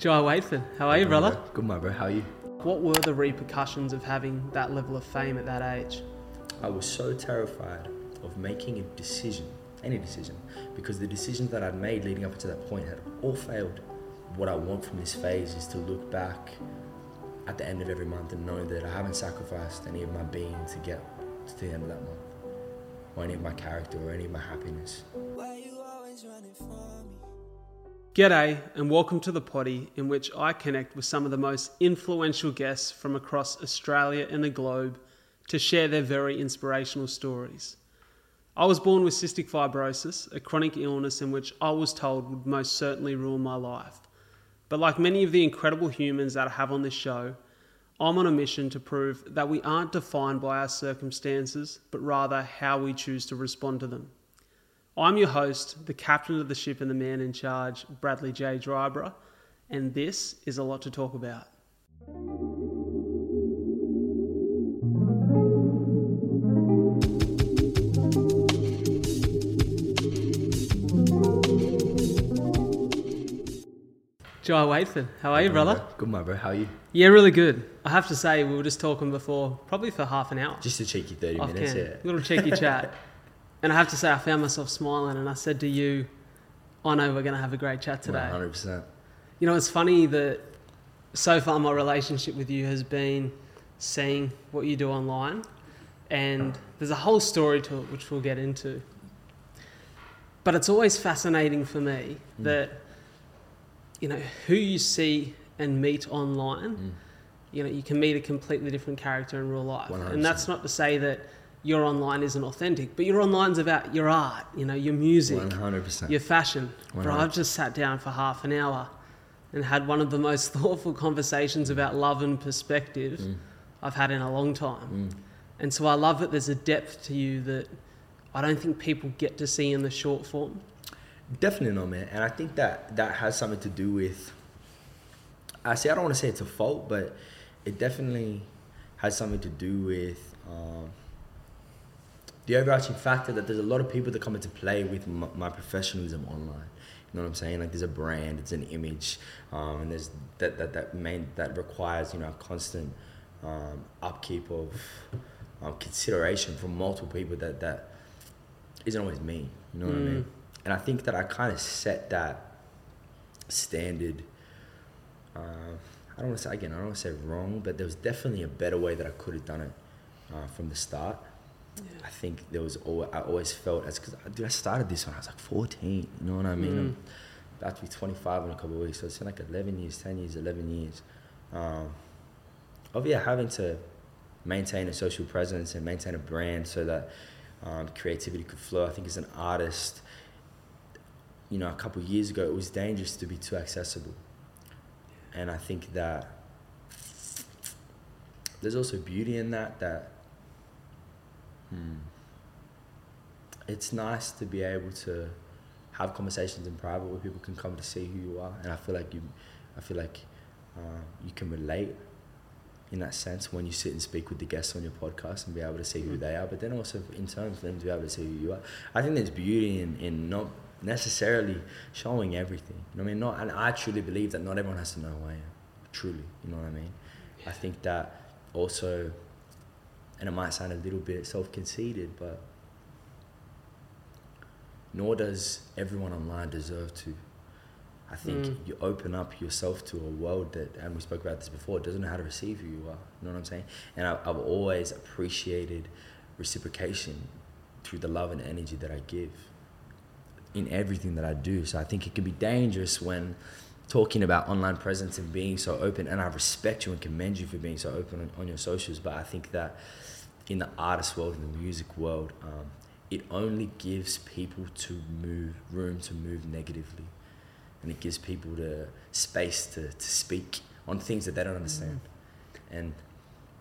Jai Waetford, how are you, brother? Good, my bro. How are you? What were the repercussions of having that level of fame at that age? I was so terrified of making a decision, any decision, because the decisions that I'd made leading up to that point had all failed. What I want from this phase is to look back at the end of every month and know that I haven't sacrificed any of my being to get to the end of that month, or any of my character, or any of my happiness. G'day and welcome to the potty, in which I connect with some of the most influential guests from across Australia and the globe to share their very inspirational stories. I was born with cystic fibrosis, a chronic illness in which I was told would most certainly ruin my life. But like many of the incredible humans that I have on this show, I'm on a mission to prove that we aren't defined by our circumstances, but rather how we choose to respond to them. I'm your host, the captain of the ship and the man in charge, Bradley J. Dryburgh, and this is A Lot to Talk About. Jai Waetford, how are you, brother? Good, my bro. How are you? Yeah, really good. I have to say, we were just talking before, probably for half an hour. Just a cheeky 30 minutes, yeah. Little cheeky chat. And I have to say, I found myself smiling and I said to you, I know we're going to have a great chat today. 100%. You know, it's funny that so far my relationship with you has been seeing what you do online. And there's a whole story to it, which we'll get into. But it's always fascinating for me that... you know, who you see and meet online, you know, you can meet a completely different character in real life. 100%. And that's not to say that your online isn't authentic, but your online's about your art, you know, your music, 100%. Your fashion. 100%. Bro, I've just sat down for half an hour and had one of the most thoughtful conversations about love and perspective I've had in a long time. And so I love that there's a depth to you that I don't think people get to see in the short form. Definitely not, man. And I think that has something to do with, I don't want to say it's a fault, but it definitely has something to do with the overarching factor that there's a lot of people that come into play with my professionalism online. You know what I'm saying? Like, there's a brand, it's an image, and there's that requires, you know, a constant upkeep of consideration from multiple people that isn't always me. You know what I mean? And I think that I kind of set that standard, I don't want to say wrong, but there was definitely a better way that I could have done it from the start. Yeah. I think I always felt, I started this when I was like 14, you know what I mean? I'm about to be 25 in a couple of weeks, so it's been like 11 years. Having to maintain a social presence and maintain a brand so that creativity could flow. I think as an artist, you know, a couple of years ago, it was dangerous to be too accessible. And I think that there's also beauty in that it's nice to be able to have conversations in private where people can come to see who you are. And I feel like you can relate in that sense when you sit and speak with the guests on your podcast and be able to see who they are, but then also in turn for them to be able to see who you are. I think there's beauty in not necessarily showing everything. You know what I mean? And I truly believe that not everyone has to know who I am. Truly, you know what I mean? Yeah. I think that also, and it might sound a little bit self-conceited, but nor does everyone online deserve to. I think you open up yourself to a world that, and we spoke about this before, doesn't know how to receive who you are. You know what I'm saying? And I've always appreciated reciprocation through the love and energy that I give in everything that I do. So I think it can be dangerous when talking about online presence and being so open, and I respect you and commend you for being so open on your socials, but I think that in the artist world, in the music world, it only gives people room to move negatively, and it gives people the space to speak on things that they don't understand. And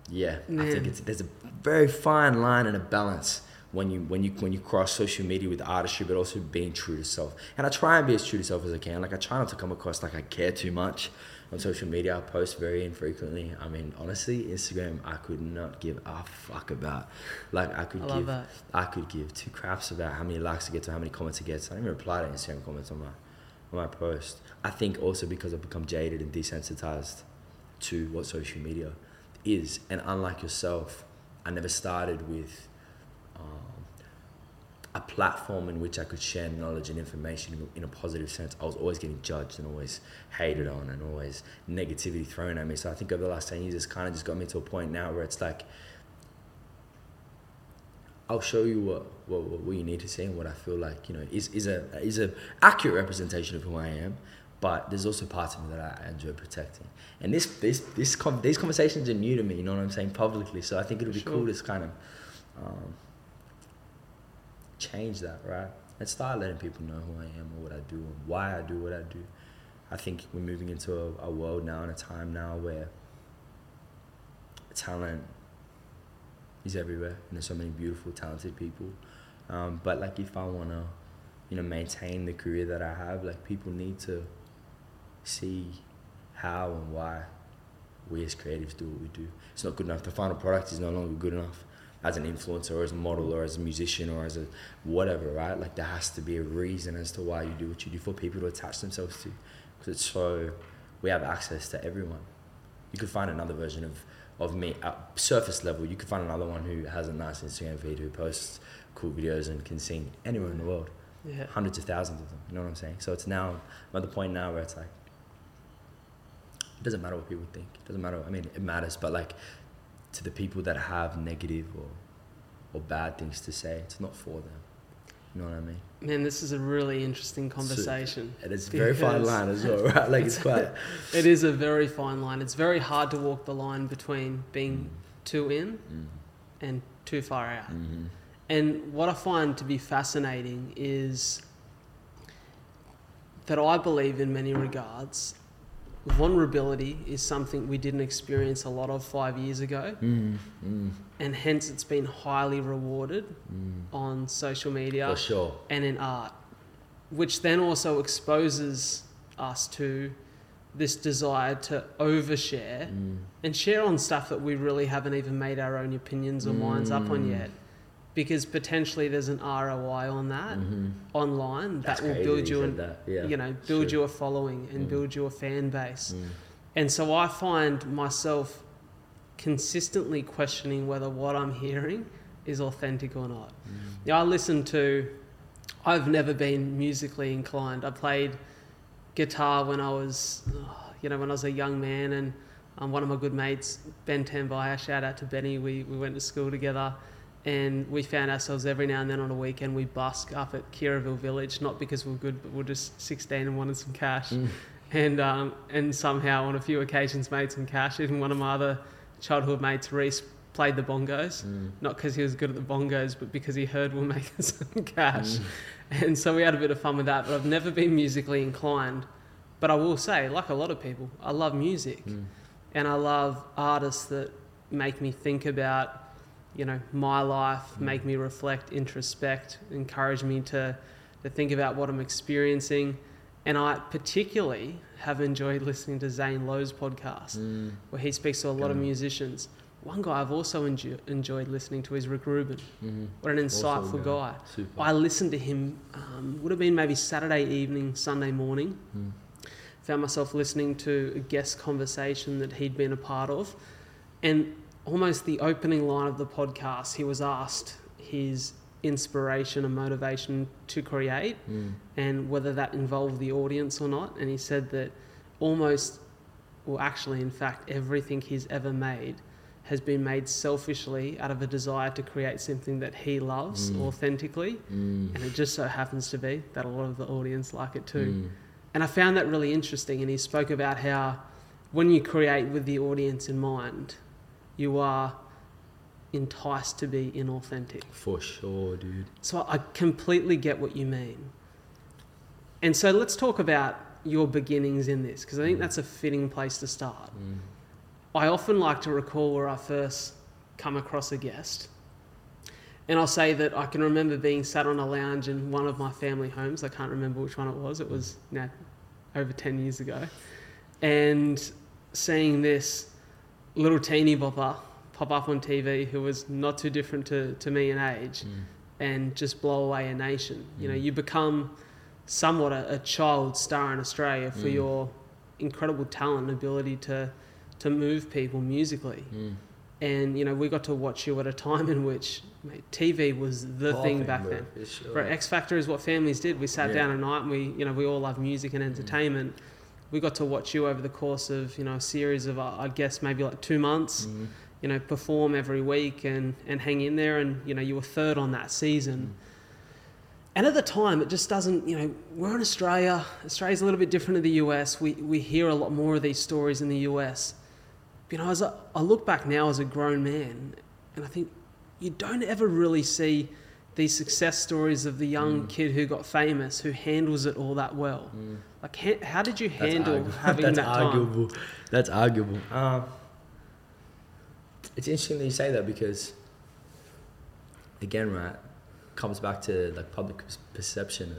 yeah, I think there's a very fine line and a balance when you cross social media with artistry, but also being true to self. And I try and be as true to self as I can. Like, I try not to come across like I care too much on social media. I post very infrequently. I mean, honestly, Instagram, I could not give a fuck about. Like, I could give two craps about how many likes I get to how many comments I get. So I don't even reply to Instagram comments on my when I post. I think also because I've become jaded and desensitized to what social media is. And unlike yourself, I never started with a platform in which I could share knowledge and information in a positive sense. I was always getting judged and always hated on and always negativity thrown at me. So I think over the last 10 years, it's kind of just got me to a point now where it's like, I'll show you what you need to see and what I feel like, you know, is a accurate representation of who I am. But there's also parts of me that I enjoy protecting. And these conversations are new to me, you know what I'm saying, publicly. So I think it'll be cool to kind of change that, right? And start letting people know who I am or what I do and why I do what I do. I think we're moving into a world now and a time now where talent is everywhere. And there's so many beautiful, talented people. But like if I want to, you know, maintain the career that I have, like people need to see how and why we as creatives do what we do. It's not good enough. The final product is no longer good enough as an influencer or as a model or as a musician or as a whatever, right? Like there has to be a reason as to why you do what you do for people to attach themselves to, because it's so, we have access to everyone. You could find another version of me at surface level. You could find another one who has a nice Instagram feed, who posts cool videos and can sing anywhere in the world. Yeah. Hundreds of thousands of them, you know what I'm saying? So it's now, I'm at the point now where it's like, it doesn't matter what people think. It doesn't matter, I mean, it matters, but like, to the people that have negative or bad things to say, it's not for them. You know what I mean? Man, this is a really interesting conversation. So, and it's a very fine line as well, right? Like it's quite... It is a very fine line. It's very hard to walk the line between being too in and too far out. Mm-hmm. And what I find to be fascinating is that I believe in many regards, vulnerability is something we didn't experience a lot of 5 years ago. And hence it's been highly rewarded on social media and in art, which then also exposes us to this desire to overshare and share on stuff that we really haven't even made our own opinions or minds up on yet. Because potentially there's an ROI on that online that will build you, build you a following and build you a fan base. And so I find myself consistently questioning whether what I'm hearing is authentic or not. Yeah, I've never been musically inclined. I played guitar when I was a young man, and one of my good mates, Ben Tambaya, shout out to Benny, we went to school together. And we found ourselves every now and then on a weekend, we busk up at Keiraville Village, not because we're good, but we're just 16 and wanted some cash. And somehow on a few occasions made some cash. Even one of my other childhood mates, Reese, played the bongos, not because he was good at the bongos, but because he heard we're making some cash. And so we had a bit of fun with that, but I've never been musically inclined. But I will say, like a lot of people, I love music. And I love artists that make me think about, you know, my life, make me reflect, introspect, encourage me to think about what I'm experiencing. And I particularly have enjoyed listening to Zane Lowe's podcast, where he speaks to a lot of musicians. One guy I've also enjoyed listening to is Rick Rubin. What an insightful guy. Super. I listened to him, would have been maybe Saturday evening, Sunday morning. Found myself listening to a guest conversation that he'd been a part of. And almost the opening line of the podcast, he was asked his inspiration and motivation to create and whether that involved the audience or not. And he said that everything he's ever made has been made selfishly out of a desire to create something that he loves authentically. And it just so happens to be that a lot of the audience like it too. And I found that really interesting. And he spoke about how when you create with the audience in mind, you are enticed to be inauthentic. For sure, dude. So I completely get what you mean. And so let's talk about your beginnings in this, because I think that's a fitting place to start. I often like to recall where I first come across a guest. And I'll say that I can remember being sat on a lounge in one of my family homes. I can't remember which one it was. It was now over 10 years ago. And seeing this little teeny bopper pop up on TV who was not too different to me in age and just blow away a nation. You know, you become somewhat a child star in Australia for your incredible talent and ability to move people musically. And, you know, we got to watch you at a time in which, mate, TV was the thing back then. Sure. Right, X Factor is what families did. We sat down at night and we all love music and entertainment. We got to watch you over the course of, you know, a series of, I guess, maybe like 2 months, you know, perform every week and hang in there. And, you know, you were third on that season. And at the time, it just doesn't, you know, we're in Australia. Australia's a little bit different to the US. We hear a lot more of these stories in the US. You know, as I look back now as a grown man, and I think you don't ever really see these success stories of the young kid who got famous, who handles it all that well. Like, how did you handle having that time? That's arguable. It's interesting that you say that because, again, right, it comes back to like public perception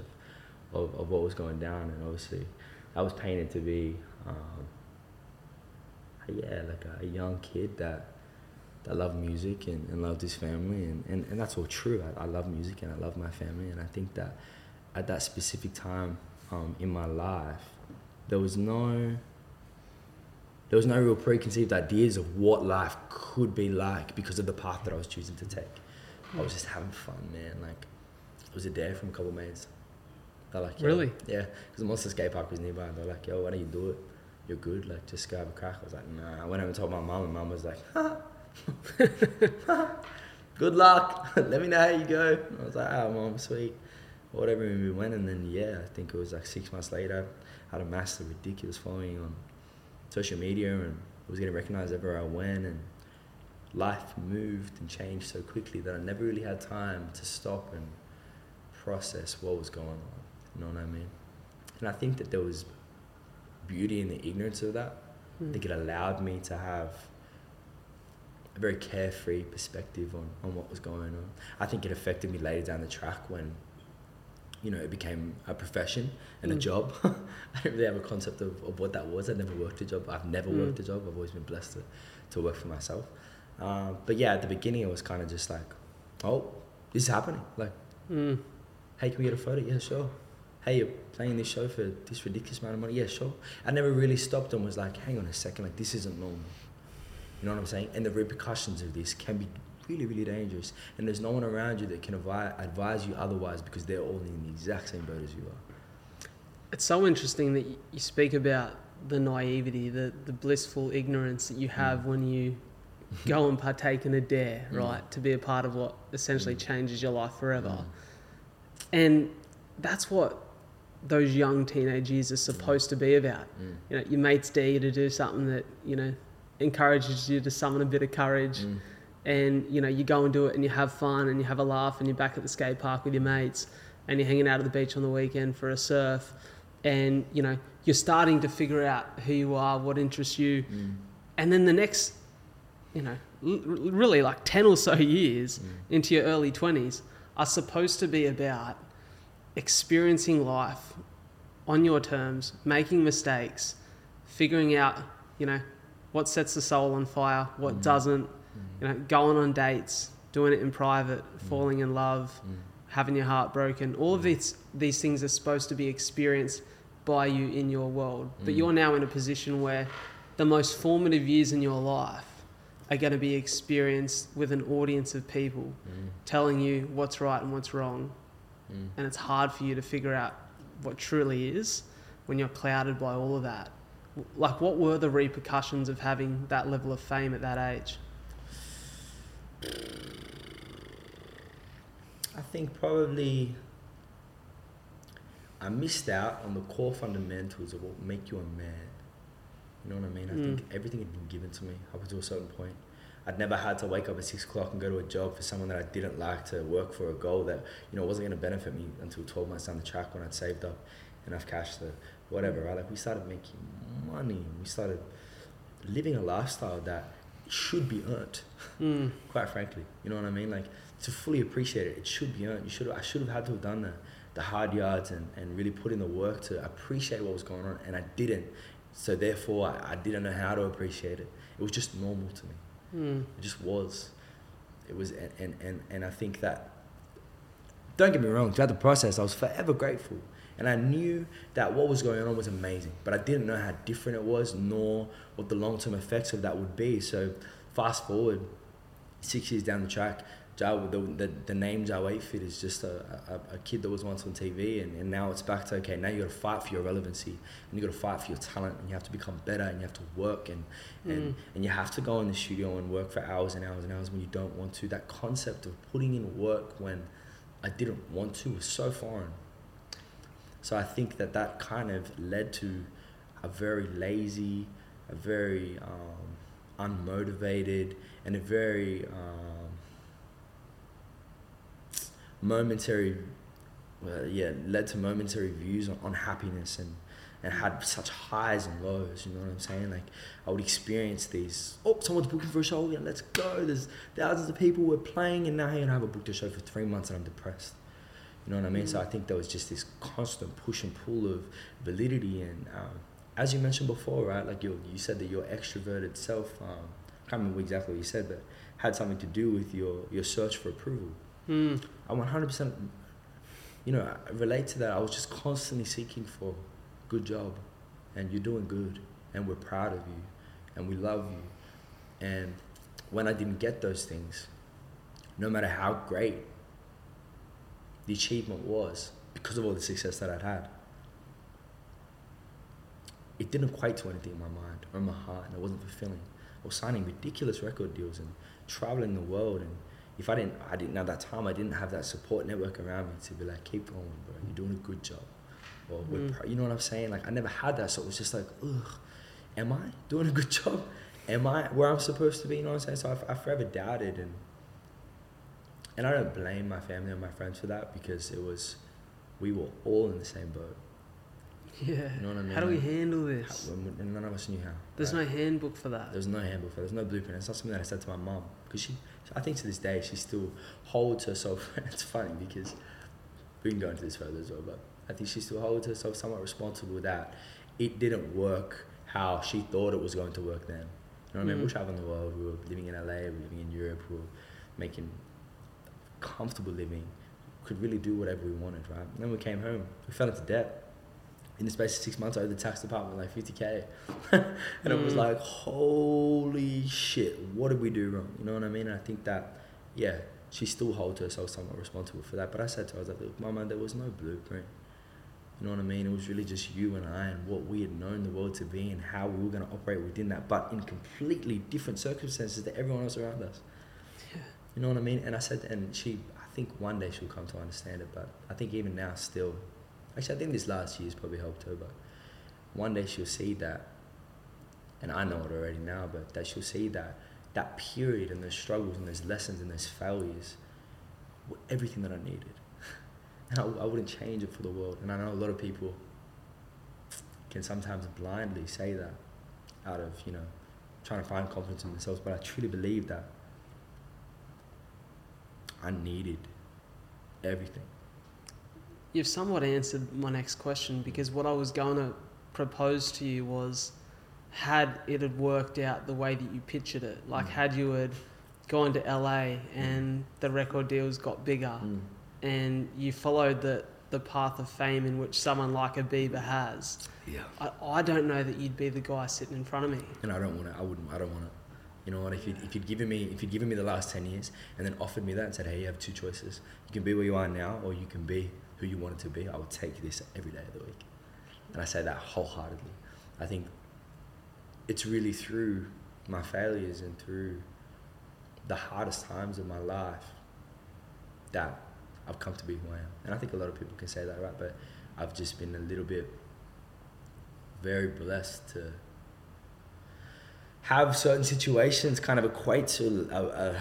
of what was going down, and obviously I was painted to be... like a young kid that loved music and loved his family. And that's all true. I love music and I love my family. And I think that at that specific time in my life, there was no real preconceived ideas of what life could be like because of the path that I was choosing to take. I was just having fun, man. Like, I was a dare from a couple of mates. They're like, yo, really? Yeah, because Monster Skate Park was nearby. They're like, yo, why don't you do it? You're good, like, just go have a crack. I was like, nah. I went home and told my mum, and mum was like, good luck. Let me know how you go. And I was like, oh, mum, sweet. Whatever, and we went, and then, yeah, I think it was like 6 months later, I had a massive, ridiculous following on social media, and I was getting recognised everywhere I went, and life moved and changed so quickly that I never really had time to stop and process what was going on. You know what I mean? And I think that there was beauty in the ignorance of that. I think it allowed me to have a very carefree perspective on what was going on. I think it affected me later down the track when, you know, it became a profession and a job. I didn't really have a concept of what that was. I've never worked a job. I've always been blessed to work for myself. But yeah, at the beginning it was kind of just like, oh, this is happening. Like, hey, can we get a photo? Yeah, sure. Hey, you're playing this show for this ridiculous amount of money? Yeah, sure. I never really stopped and was like, hang on a second, like, this isn't normal. You know what I'm saying? And the repercussions of this can be really, really dangerous. And there's no one around you that can advise you otherwise because they're all in the exact same boat as you are. It's so interesting that you speak about the naivety, the blissful ignorance that you have when you go and partake in a dare, right? To be a part of what essentially changes your life forever. And that's what those young teenage years are supposed to be about. You know, your mates dare you to do something that, you know, encourages you to summon a bit of courage, and, you know, you go and do it and you have fun and you have a laugh and you're back at the skate park with your mates and you're hanging out at the beach on the weekend for a surf, and, you know, you're starting to figure out who you are, what interests you, and then the next, you know, really like 10 or so years into your early 20s are supposed to be about experiencing life on your terms, making mistakes, figuring out, you know, what sets the soul on fire, what doesn't, you know, going on dates, doing it in private, falling in love, having your heart broken. All of these things are supposed to be experienced by you in your world. But you're now in a position where the most formative years in your life are going to be experienced with an audience of people telling you what's right and what's wrong. And it's hard for you to figure out what truly is when you're clouded by all of that. Like, what were the repercussions of having that level of fame at that age? I think probably I missed out on the core fundamentals of what make you a man. You know what I mean? I think everything had been given to me up until a certain point. I'd never had to wake up at 6 o'clock and go to a job for someone that I didn't like, to work for a goal that, you know, wasn't going to benefit me until 12 months down the track when I'd saved up enough cash to whatever, right? Like, we started making money. We started living a lifestyle that should be earned, quite frankly. You know what I mean? Like, to fully appreciate it, it should be earned. I should have had to have done the hard yards and really put in the work to appreciate what was going on, and I didn't. So therefore, I didn't know how to appreciate it. It was just normal to me. It just was. It was, and I think that, don't get me wrong, throughout the process, I was forever grateful. And I knew that what was going on was amazing, but I didn't know how different it was, nor what the long-term effects of that would be. So fast forward 6 years down the track, the name Jai Waetford is just a kid that was once on TV, and now it's back to, okay, now you got to fight for your relevancy, and you got to fight for your talent, and you have to become better, and you have to work, and you have to go in the studio and work for hours and hours and hours when you don't want to. That concept of putting in work when I didn't want to was so foreign. So I think that that kind of led to a very lazy, a very unmotivated, and a very... led to momentary views on happiness, and had such highs and lows, you know what I'm saying? Like, I would experience these, oh, someone's booking for a show, yeah, let's go, there's thousands of people, we're playing, and now, hey, I haven't booked a show for 3 months and I'm depressed. You know what I mean? So I think there was just this constant push and pull of validity, and as you mentioned before, right, like you said that your extroverted self, I can't remember exactly what you said, but had something to do with your search for approval. I 100%, I relate to that. I was just constantly seeking for good job, and you're doing good, and we're proud of you, and we love you. And when I didn't get those things, no matter how great the achievement was, because of all the success that I'd had, it didn't equate to anything in my mind or in my heart, and it wasn't fulfilling. I was signing ridiculous record deals and traveling the world, and if I didn't at that time, I didn't have that support network around me to be like, keep going, bro, you're doing a good job. Or you know what I'm saying? Like, I never had that, so it was just like, ugh, am I doing a good job? Am I where I'm supposed to be? You know what I'm saying? So I forever doubted, and I don't blame my family and my friends for that, because it was, we were all in the same boat. Yeah. You know what I mean? How do we handle this? And none of us knew how. There's no handbook for that. There's no handbook for that. There's no blueprint. It's not something that I said to my mum, because I think to this day she still holds herself. It's funny because we can go into this further as well, but I think she still holds herself somewhat responsible that it didn't work how she thought it was going to work then. You know what I mean? We were traveling the world. We were living in LA. We were living in Europe. We were making comfortable living. We could really do whatever we wanted, right? And then we came home. We fell into debt. In the space of 6 months, I owed the tax department like $50,000. And it was like, holy shit, what did we do wrong? You know what I mean? And I think that, yeah, she still holds herself somewhat responsible for that. But I said to her, I was like, look, Mama, there was no blueprint. You know what I mean? It was really just you and I, and what we had known the world to be, and how we were going to operate within that, but in completely different circumstances to everyone else around us. Yeah. You know what I mean? And I said, and she, I think one day she'll come to understand it, but I think even now still, actually, I think this last year's probably helped her, but one day she'll see that, and I know it already now, but that she'll see that that period and those struggles and those lessons and those failures were everything that I needed. And I wouldn't change it for the world. And I know a lot of people can sometimes blindly say that out of, trying to find confidence in themselves, but I truly believe that I needed everything. You've somewhat answered my next question, because what I was going to propose to you was, had it had worked out the way that you pictured it, like had you had gone to LA and the record deals got bigger and you followed the path of fame in which someone like a Bieber has, yeah, I don't know that you'd be the guy sitting in front of me. And I don't want it. I don't want it. You know what, if you'd given me the last 10 years and then offered me that and said, hey, you have two choices. You can be where you are now, or you can be who you wanted to be. I would take this every day of the week. And I say that wholeheartedly. I think it's really through my failures and through the hardest times of my life that I've come to be who I am. And I think a lot of people can say that, right? But I've just been a little bit very blessed to have certain situations kind of equate to a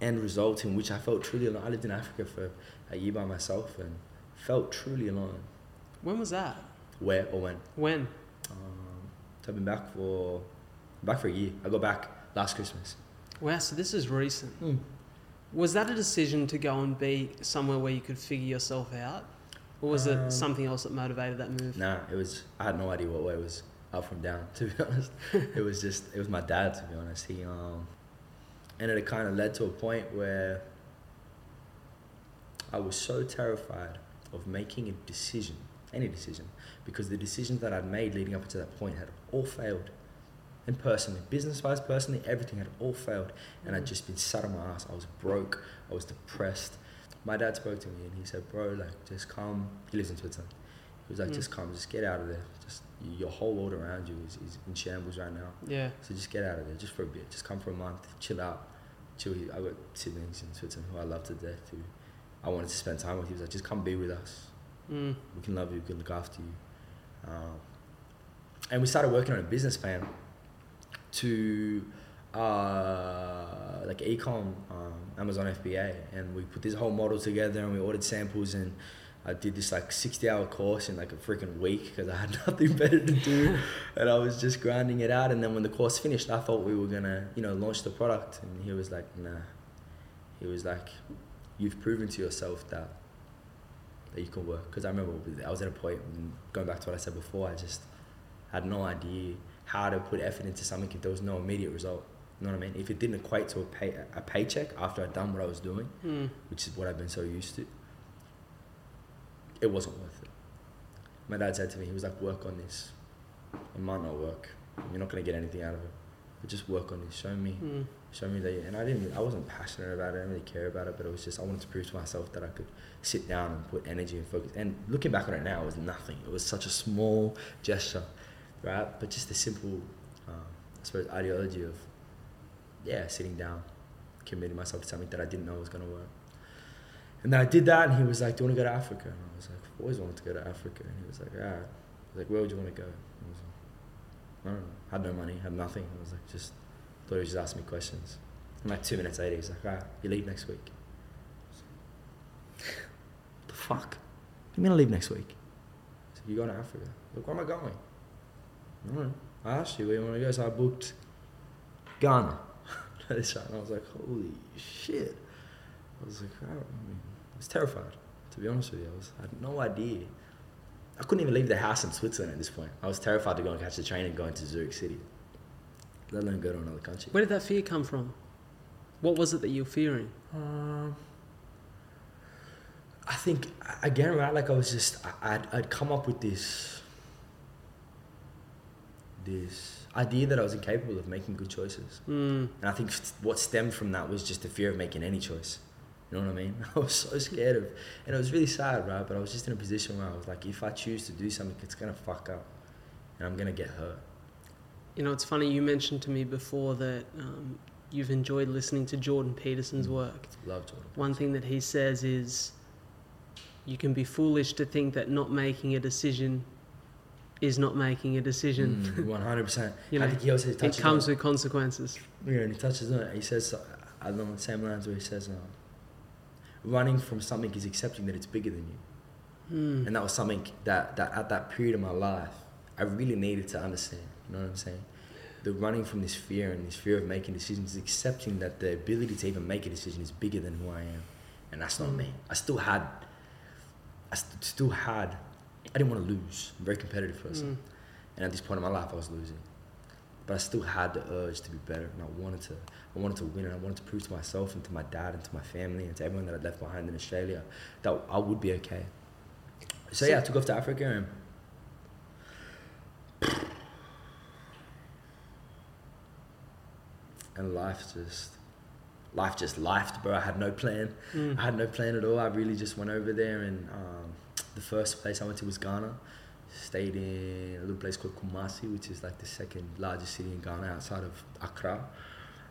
end result in which I felt truly alone. I lived in Africa for a year by myself and felt truly alone. When was that? Where or when? When? So I've been back for a year. I got back last Christmas. Wow, so this is recent. Was that a decision to go and be somewhere where you could figure yourself out? Or was it something else that motivated that move? Nah, I had no idea what way it was. Up from down, to be honest. It was my dad, to be honest. He and it kind of led to a point where I was so terrified of making a decision, any decision, because the decisions that I'd made leading up to that point had all failed. And personally, business-wise, personally, everything had all failed. And I'd just been sat on my ass. I was broke. I was depressed. My dad spoke to me and he said, bro, like, just come. He lives in Switzerland. He was like, just come, just get out of there. Just your whole world around you is in shambles right now. Yeah. So just get out of there, just for a bit. Just come for a month, chill out. Chill. I got siblings in Switzerland who I love to death, who I wanted to spend time with. He was like, just come be with us. We can love you, we can look after you. And we started working on a business plan to like ecom, Amazon FBA, and we put this whole model together and we ordered samples, and I did this like 60-hour course in like a freaking week because I had nothing better to do and I was just grinding it out. And then when the course finished, I thought we were gonna, you know, launch the product, and he was like, nah. He was like, you've proven to yourself that you can work. Because I remember I was at a point, going back to what I said before, I just had no idea how to put effort into something if there was no immediate result. You know what I mean? If it didn't equate to a paycheck after I'd done what I was doing, which is what I've been so used to, it wasn't worth it. My dad said to me, he was like, work on this. It might not work. You're not going to get anything out of it. But just work on this. Show me that. And I wasn't passionate about it. I didn't really care about it. But it was just, I wanted to prove to myself that I could sit down and put energy and focus. And looking back on it now, it was nothing. It was such a small gesture. Right, but just the simple, I suppose, ideology of, sitting down, committing myself to something that I didn't know was going to work. And then I did that, and he was like, do you want to go to Africa? And I was like, I've always wanted to go to Africa. And he was like, all right. I was like, where would you want to go? And I was like, I don't know. I had no money, had nothing. I was like, just thought he was just asking me questions. And like 2 minutes later, he's like, all right, you leave next week. I was like, what the fuck? What do you mean I leave next week? I said, you're going to Africa. Look, where am I going? I asked you where you want to go, so I booked Ghana. And I was like, holy shit. I was like, I was terrified, to be honest with you. I had no idea. I couldn't even leave the house in Switzerland at this point. I was terrified to go and catch the train and go into Zurich City, let alone go to another country. Where did that fear come from? What was it that you were fearing? I think, again, right, like I was just, I'd come up with this idea that I was incapable of making good choices. And I think what stemmed from that was just the fear of making any choice. You know what I mean? I was so scared of, and it was really sad, right? But I was just in a position where I was like, if I choose to do something, it's going to fuck up and I'm going to get hurt. You know, it's funny, you mentioned to me before that you've enjoyed listening to Jordan Peterson's work. Love Jordan Peterson. One thing that he says is, you can be foolish to think that not making a decision is not making a decision. 100%. I think he also touches it comes with consequences. Yeah, and he touches on it. He says, I don't know, the same lines where he says, running from something is accepting that it's bigger than you. And that was something that at that period of my life, I really needed to understand. You know what I'm saying? The running from this fear and this fear of making decisions is accepting that the ability to even make a decision is bigger than who I am. And that's not me. I still had I didn't want to lose. I'm a very competitive person. And at this point in my life, I was losing. But I still had the urge to be better, and I wanted to win, and I wanted to prove to myself and to my dad and to my family and to everyone that I'd left behind in Australia that I would be okay. So yeah, I took off to Africa, and life just lifed, bro. I had no plan. I had no plan at all. I really just went over there, and the first place I went to was Ghana. Stayed in a little place called Kumasi, which is like the second largest city in Ghana outside of Accra.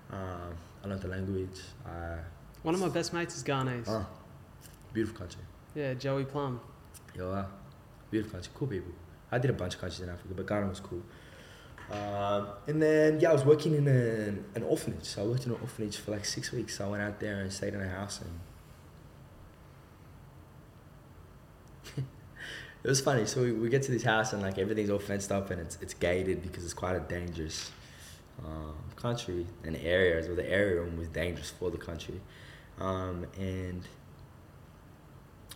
I learned the language. One of my best mates is Ghanese. Beautiful country. Yeah, Joey Plum. Beautiful country, cool people. I did a bunch of countries in Africa, but Ghana was cool. And then, I was working in an orphanage. So I worked in an orphanage for like 6 weeks. So I went out there and stayed in a house, and it was funny. So we get to this house, and like everything's all fenced up, and it's gated because it's quite a dangerous country and area. So the area was dangerous for the country. And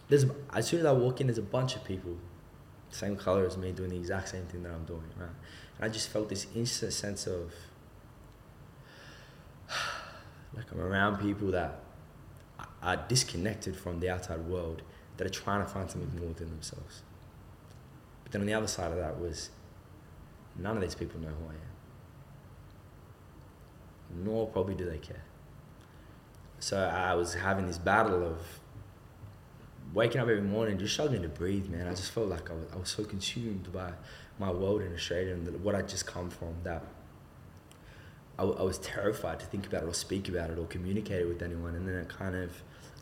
as soon as I walk in, there's a bunch of people, same color as me, doing the exact same thing that I'm doing, right? And I just felt this instant sense of like I'm around people that are disconnected from the outside world. that are trying to find something more within themselves. But then on the other side of that was, none of these people know who I am. Nor probably do they care. So I was having this battle of waking up every morning, just struggling to breathe, man. I just felt like I was so consumed by my world in Australia and what I'd just come from that I was terrified to think about it or speak about it or communicate it with anyone. And then I kind of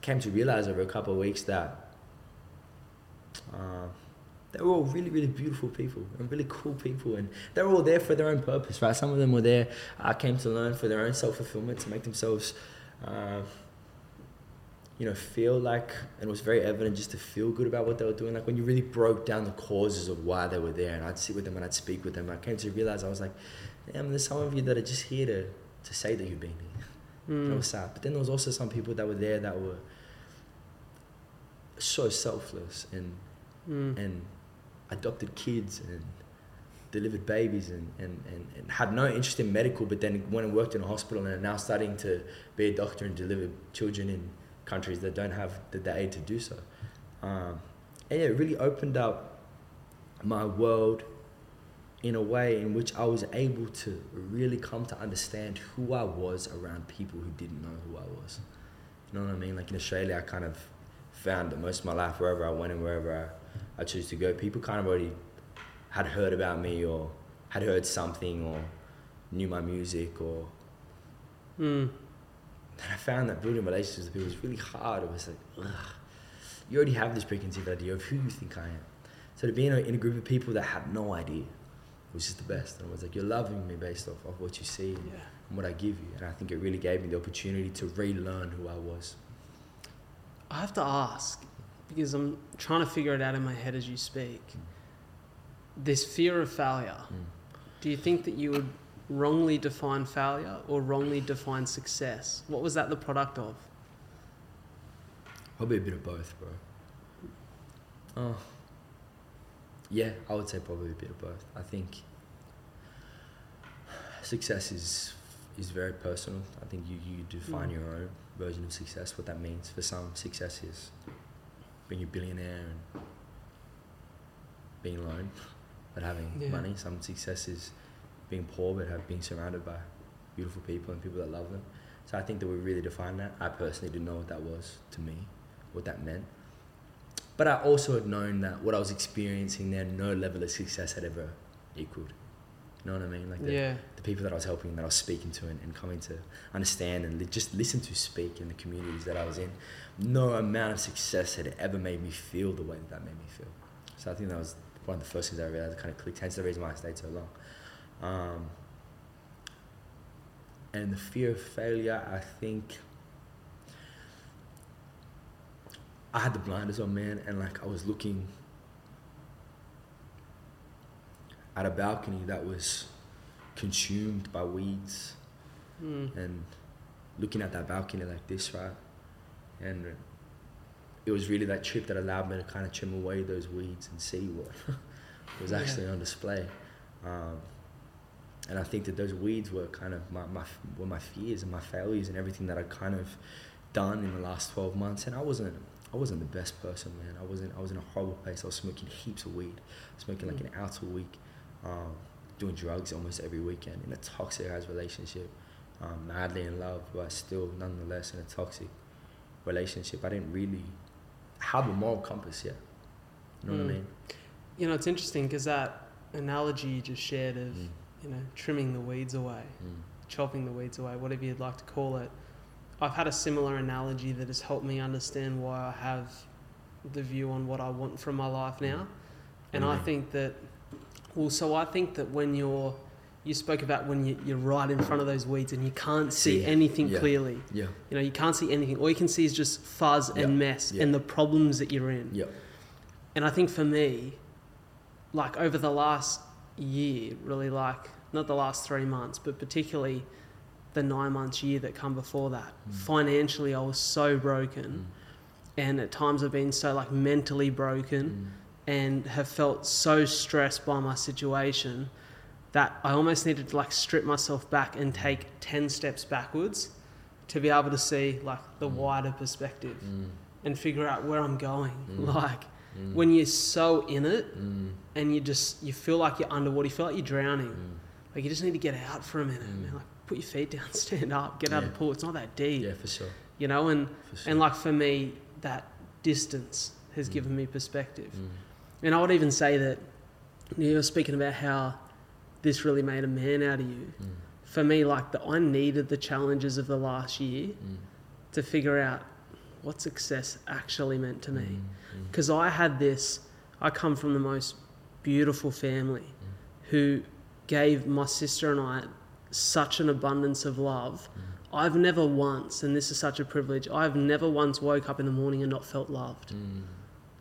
came to realize over a couple of weeks that they were all really, really beautiful people and really cool people, and they were all there for their own purpose, right? Some of them were there, I came to learn, for their own self-fulfillment, to make themselves feel like, and it was very evident just to feel good about what they were doing. Like when you really broke down the causes of why they were there, and I'd sit with them and I'd speak with them, I came to realize, I was like, damn, there's some of you that are just here to say that you've been here. That was sad. But then there was also some people that were there that were so selfless and adopted kids and delivered babies and had no interest in medical, but then went and worked in a hospital and are now starting to be a doctor and deliver children in countries that don't have the aid to do so. And it really opened up my world in a way in which I was able to really come to understand who I was around people who didn't know who I was. You know what I mean? Like in Australia, I kind of found that most of my life, wherever I went and wherever I choose to go, people kind of already had heard about me or had heard something or knew my music or... And I found that building relationships with people was really hard. It was like, ugh, you already have this preconceived idea of who you think I am. So to be in a group of people that had no idea was just the best. And I was like, you're loving me based off of what you see and what I give you. And I think it really gave me the opportunity to relearn who I was. I have to ask, because I'm trying to figure it out in my head as you speak, this fear of failure. Do you think that you would wrongly define failure or wrongly define success? What was that the product of? Probably a bit of both, bro. Yeah, I would say probably a bit of both. I think success is very personal. I think you define your own version of success, what that means. For some, success is being a billionaire and being alone but having money. Some success is being poor but being surrounded by beautiful people and people that love them. So I think that we really define that. I personally didn't know what that was to me, what that meant. But I also had known that what I was experiencing there, no level of success had ever equaled. You know what I mean? Like the people that I was helping, that I was speaking to and coming to understand and just listen to speak in the communities that I was in, no amount of success had ever made me feel the way that made me feel. So I think that was one of the first things I realized that kind of clicked. Hence the reason why I stayed so long. And the fear of failure, I think... I had the blinders on, man, and like I was looking at a balcony that was consumed by weeds and looking at that balcony like this, right? And it was really that trip that allowed me to kind of trim away those weeds and see what was actually on display. And I think that those weeds were kind of my fears and my failures and everything that I kind of done in the last 12 months. And I wasn't the best person, man. I was in a horrible place. I was smoking heaps of weed. I was smoking like an ounce a week, doing drugs almost every weekend, in a toxic-ass relationship, madly in love, but still nonetheless in a toxic relationship. I didn't really have a moral compass yet. You know what I mean? You know, it's interesting because that analogy you just shared of, trimming the weeds away, chopping the weeds away, whatever you'd like to call it, I've had a similar analogy that has helped me understand why I have the view on what I want from my life now. And I think that when you spoke about when you're right in front of those weeds and you can't see anything clearly. Yeah. You know, you can't see anything. All you can see is just fuzz and mess and the problems that you're in. Yeah. And I think for me, like over the last year, really, like not the last 3 months, but particularly the 9 months year that come before that. Financially, I was so broken. And at times I've been so like mentally broken and have felt so stressed by my situation that I almost needed to like strip myself back and take 10 steps backwards to be able to see like the wider perspective. and figure out where I'm going. Like, when you're so in it and you feel like you're underwater, you feel like you're drowning. Like, you just need to get out for a minute, man. Like, put your feet down, stand up, get out of the pool. It's not that deep. Yeah, for sure. You know, and like, for me, that distance has given me perspective. And I would even say that, you were speaking about how this really made a man out of you. For me, like, I needed the challenges of the last year to figure out what success actually meant to me. Because I come from the most beautiful family who gave my sister and I such an abundance of love. I've never once, and this is such a privilege, I've never once woke up in the morning and not felt loved.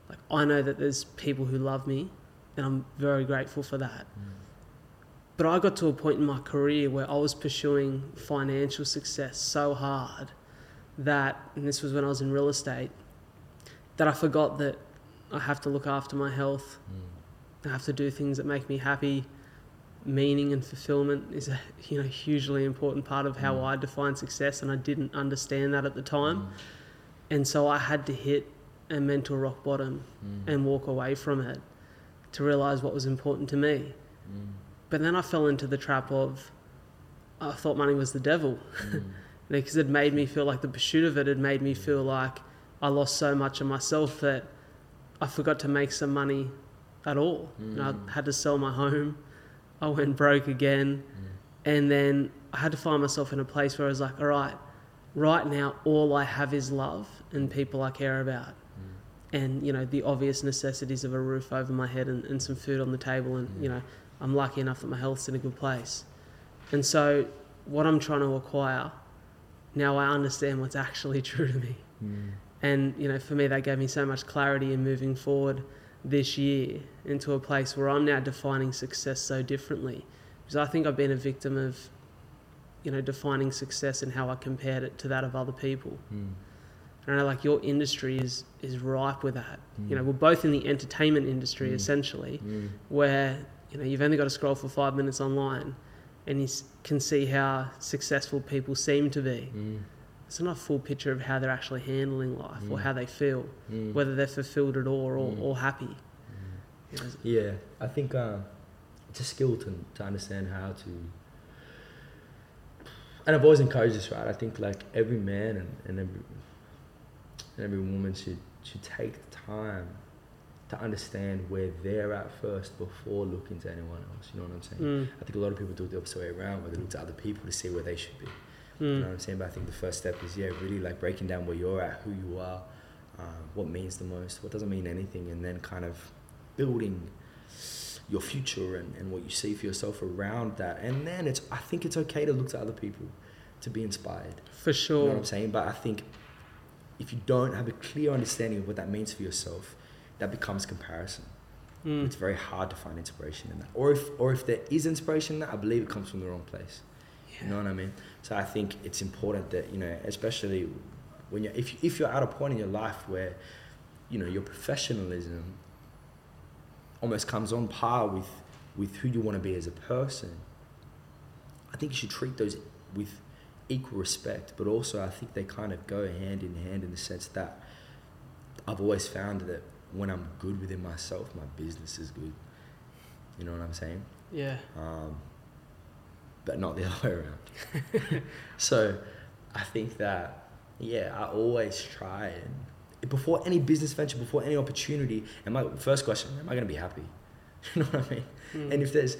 Like, I know that there's people who love me, and I'm very grateful for that. But I got to a point in my career where I was pursuing financial success so hard that, and this was when I was in real estate, that I forgot that I have to look after my health. I have to do things that make me happy. Meaning and fulfillment is a hugely important part of how I define success, and I didn't understand that at the time. And so I had to hit a mental rock bottom and walk away from it to realise what was important to me. But then I fell into the trap of, I thought money was the devil. Because it made me feel like the pursuit of it had made me feel like I lost so much of myself that I forgot to make some money at all. And I had to sell my home. I went broke again. And then I had to find myself in a place where I was like, all right, right now all I have is love and people I care about. And, the obvious necessities of a roof over my head and some food on the table. And, I'm lucky enough that my health's in a good place. And so what I'm trying to acquire, now I understand what's actually true to me. And, for me, that gave me so much clarity in moving forward this year into a place where I'm now defining success so differently. Because I think I've been a victim of, defining success and how I compared it to that of other people. And I know, like, your industry is ripe with that. We're both in the entertainment industry, essentially, where, you've only got to scroll for 5 minutes online and you can see how successful people seem to be. It's not a full picture of how they're actually handling life or how they feel, whether they're fulfilled at all or happy. Yeah, I think it's a skill to understand how to... And I've always encouraged this, right? I think, like, every man and every woman should take the time to understand where they're at first before looking to anyone else. You know what I'm saying? I think a lot of people do it the opposite way around, where they look to other people to see where they should be. You know what I'm saying? But I think the first step is, really, like, breaking down where you're at, who you are, what means the most, what doesn't mean anything, and then kind of building your future and what you see for yourself around that. And then I think it's okay to look to other people to be inspired. For sure. You know what I'm saying? But I think if you don't have a clear understanding of what that means for yourself, that becomes comparison. It's very hard to find inspiration in that. Or if there is inspiration in that, I believe it comes from the wrong place. Yeah. You know what I mean? So I think it's important that, especially when if you're at a point in your life where, your professionalism almost comes on par with who you want to be as a person, I think you should treat those with equal respect. But also I think they kind of go hand in hand, in the sense that I've always found that when I'm good within myself, my business is good. You know what I'm saying? Yeah. But not the other way around. So I think that, I always try, and before any business venture, before any opportunity, and my first question, am I going to be happy? You know what I mean? And if that's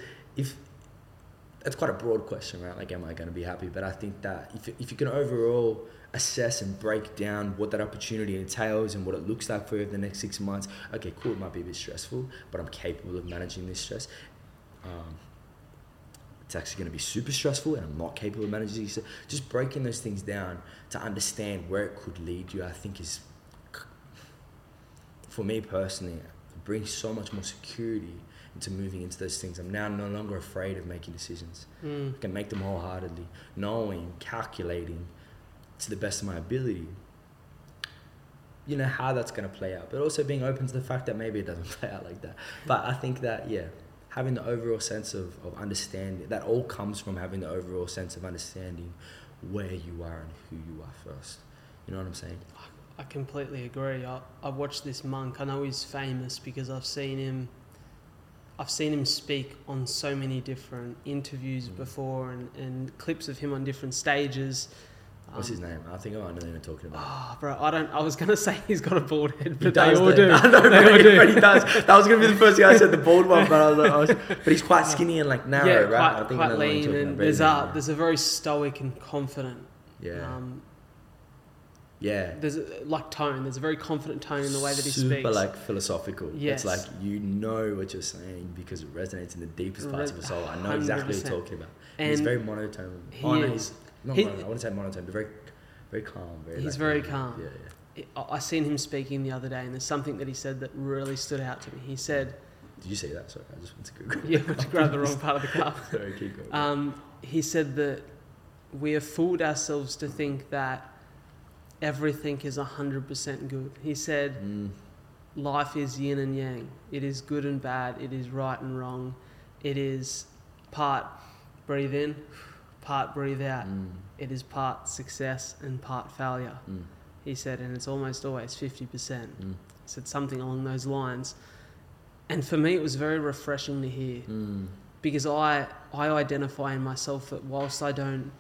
quite a broad question, right? Like, am I going to be happy? But I think that if you can overall assess and break down what that opportunity entails and what it looks like for you over the next 6 months, okay, cool, it might be a bit stressful, but I'm capable of managing this stress. It's actually going to be super stressful and I'm not capable of managing this. Just breaking those things down to understand where it could lead you, I think, is, for me personally, it brings so much more security into moving into those things. I'm now no longer afraid of making decisions. I can make them wholeheartedly, knowing, calculating to the best of my ability, how that's going to play out, but also being open to the fact that maybe it doesn't play out like that. But I think that, having the overall sense of understanding, that all comes from having the overall sense of understanding where you are and who you are first. You know what I'm saying? I completely agree. I watched this monk. I know he's famous because I've seen him speak on so many different interviews before and clips of him on different stages. What's his name? I know who you're talking about. Oh, bro, I was going to say he's got a bald head, but they all do. He does. That was going to be the first thing I said, the bald one, but but he's quite skinny and like narrow, right? Yeah, quite lean, and there's a very stoic and confident. Yeah. There's a very confident tone in the way that he speaks. Super like philosophical. Yes. It's like you know what you're saying because it resonates in the deepest parts of your soul. I know exactly what you're talking about. And he's very monotone. I wouldn't say monotone, but very, very calm. He's very calm. Yeah, yeah. I seen him speaking the other day, and there's something that he said that really stood out to me. He said, "Did you see that? Sorry, I just went to Google." Yeah, I grabbed the wrong part of the cup. Sorry, keep going. He said that we have fooled ourselves to think that everything is 100% good. He said, "Life is yin and yang. It is good and bad. It is right and wrong. It is part breathe in, part breathe out. It is part success and part failure." He said, and it's almost always 50%. He said something along those lines. And for me, it was very refreshing to hear because I identify in myself that whilst I don't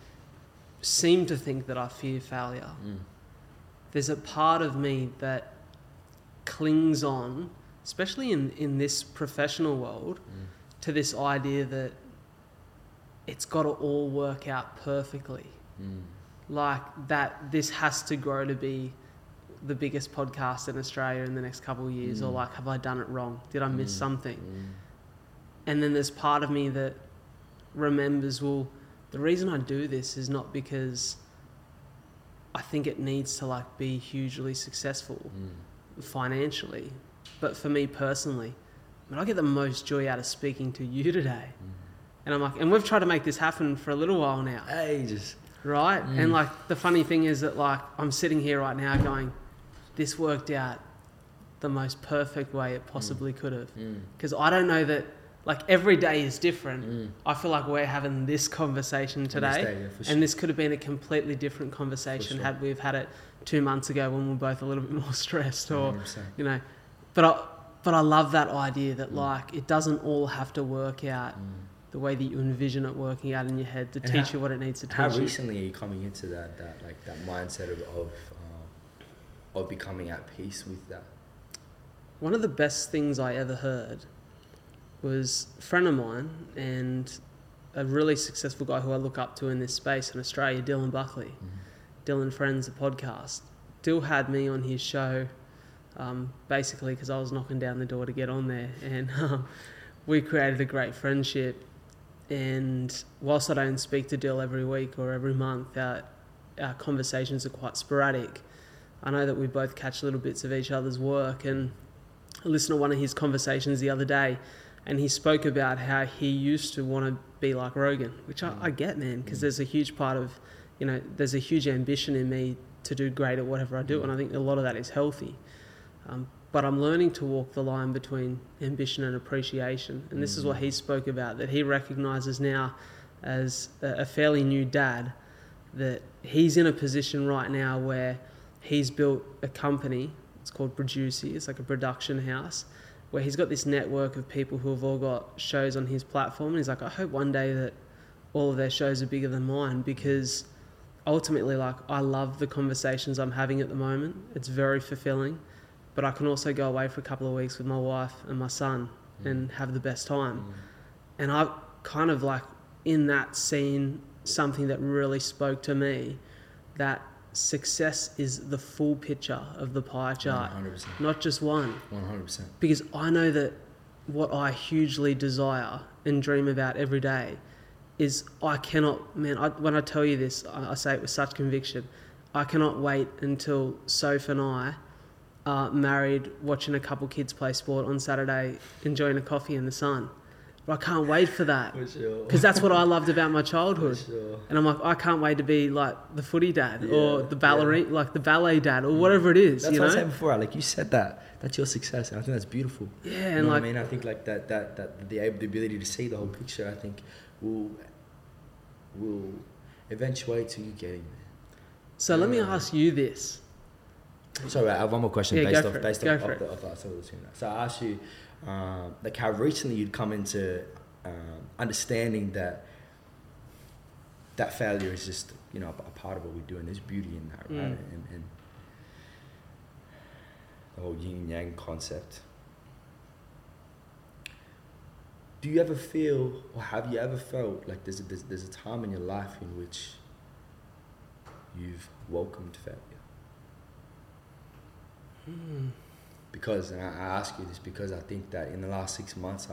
seem to think that I fear failure, there's a part of me that clings on, especially in this professional world, to this idea that it's got to all work out perfectly. Like that this has to grow to be the biggest podcast in Australia in the next couple of years, or like, have I done it wrong? Did I miss something? And then there's part of me that remembers, well, the reason I do this is not because I think it needs to like be hugely successful financially, but for me personally, I mean, I get the most joy out of speaking to you today. And I'm like, and we've tried to make this happen for a little while now. Ages. Right? And like, the funny thing is that like, I'm sitting here right now going, this worked out the most perfect way it possibly could have. Because I don't know that, like, every day is different. I feel like we're having this conversation today. And this could have been a completely different conversation had we've had it 2 months ago when we were both a little bit more stressed or, 100%. You know. But I love that idea that like, it doesn't all have to work out the way that you envision it working out in your head to teach you what it needs to teach you. How recently are you coming into that mindset of becoming at peace with that? One of the best things I ever heard was a friend of mine and a really successful guy who I look up to in this space in Australia, Dylan Buckley, Dylan Friends, the podcast. Dill had me on his show basically because I was knocking down the door to get on there, and we created a great friendship. And whilst I don't speak to Dill every week or every month, our conversations are quite sporadic. I know that we both catch little bits of each other's work, and I listened to one of his conversations the other day, and he spoke about how he used to want to be like Rogan, which I get, man, because there's a huge part of, you know, there's a huge ambition in me to do great at whatever I do, and I think a lot of that is healthy. But I'm learning to walk the line between ambition and appreciation. And this is what he spoke about, that he recognises now as a fairly new dad, that he's in a position right now where he's built a company. It's called Producee. It's like a production house where he's got this network of people who have all got shows on his platform. And he's like, I hope one day that all of their shows are bigger than mine, because ultimately, like, I love the conversations I'm having at the moment. It's very fulfilling. But I can also go away for a couple of weeks with my wife and my son and have the best time. And I kind of like, in that scene, something that really spoke to me, that success is the full picture of the pie chart, 100%. Not just one. 100%. Because I know that what I hugely desire and dream about every day is I cannot, man, when I tell you this, I say it with such conviction, I cannot wait until Sophie and I married, watching a couple kids play sport on Saturday, enjoying a coffee in the sun. But I can't wait for that, because that's what I loved about my childhood. And I'm like, I can't wait to be like the footy dad or the ballerina, like the ballet dad, or whatever it is. That's what I said before. Like you said, that's your success, and I think that's beautiful. Yeah, and you know like, what I mean, I think like that the ability to see the whole picture, I think, will eventuate to you getting there. So let me ask you this. Sorry, I have one more question based off that. So I asked you, like how recently you'd come into understanding that failure is just, you know, a part of what we do, and there's beauty in that, right? And the whole yin and yang concept. Do you ever feel, or have you ever felt like there's a time in your life in which you've welcomed failure? Because, and I ask you this because I think that in the last 6 months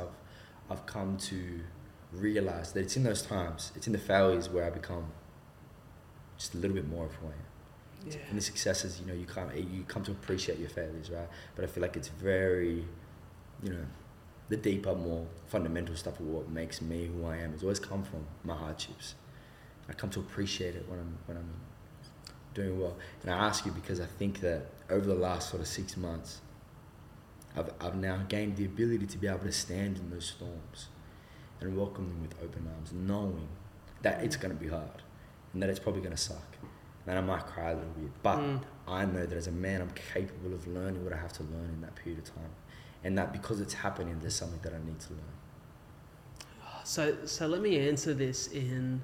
I've come to realize that it's in those times, it's in the failures where I become just a little bit more of who I am. Yeah. And the successes, you know, you come to appreciate your failures, right? But I feel like it's very, you know, the deeper, more fundamental stuff of what makes me who I am has always come from my hardships. I come to appreciate it when I'm doing well. And I ask you because I think that over the last sort of 6 months, I've now gained the ability to be able to stand in those storms and welcome them with open arms, knowing that it's going to be hard and that it's probably going to suck and that I might cry a little bit. But I know that as a man, I'm capable of learning what I have to learn in that period of time. And that because it's happening, there's something that I need to learn. So let me answer this in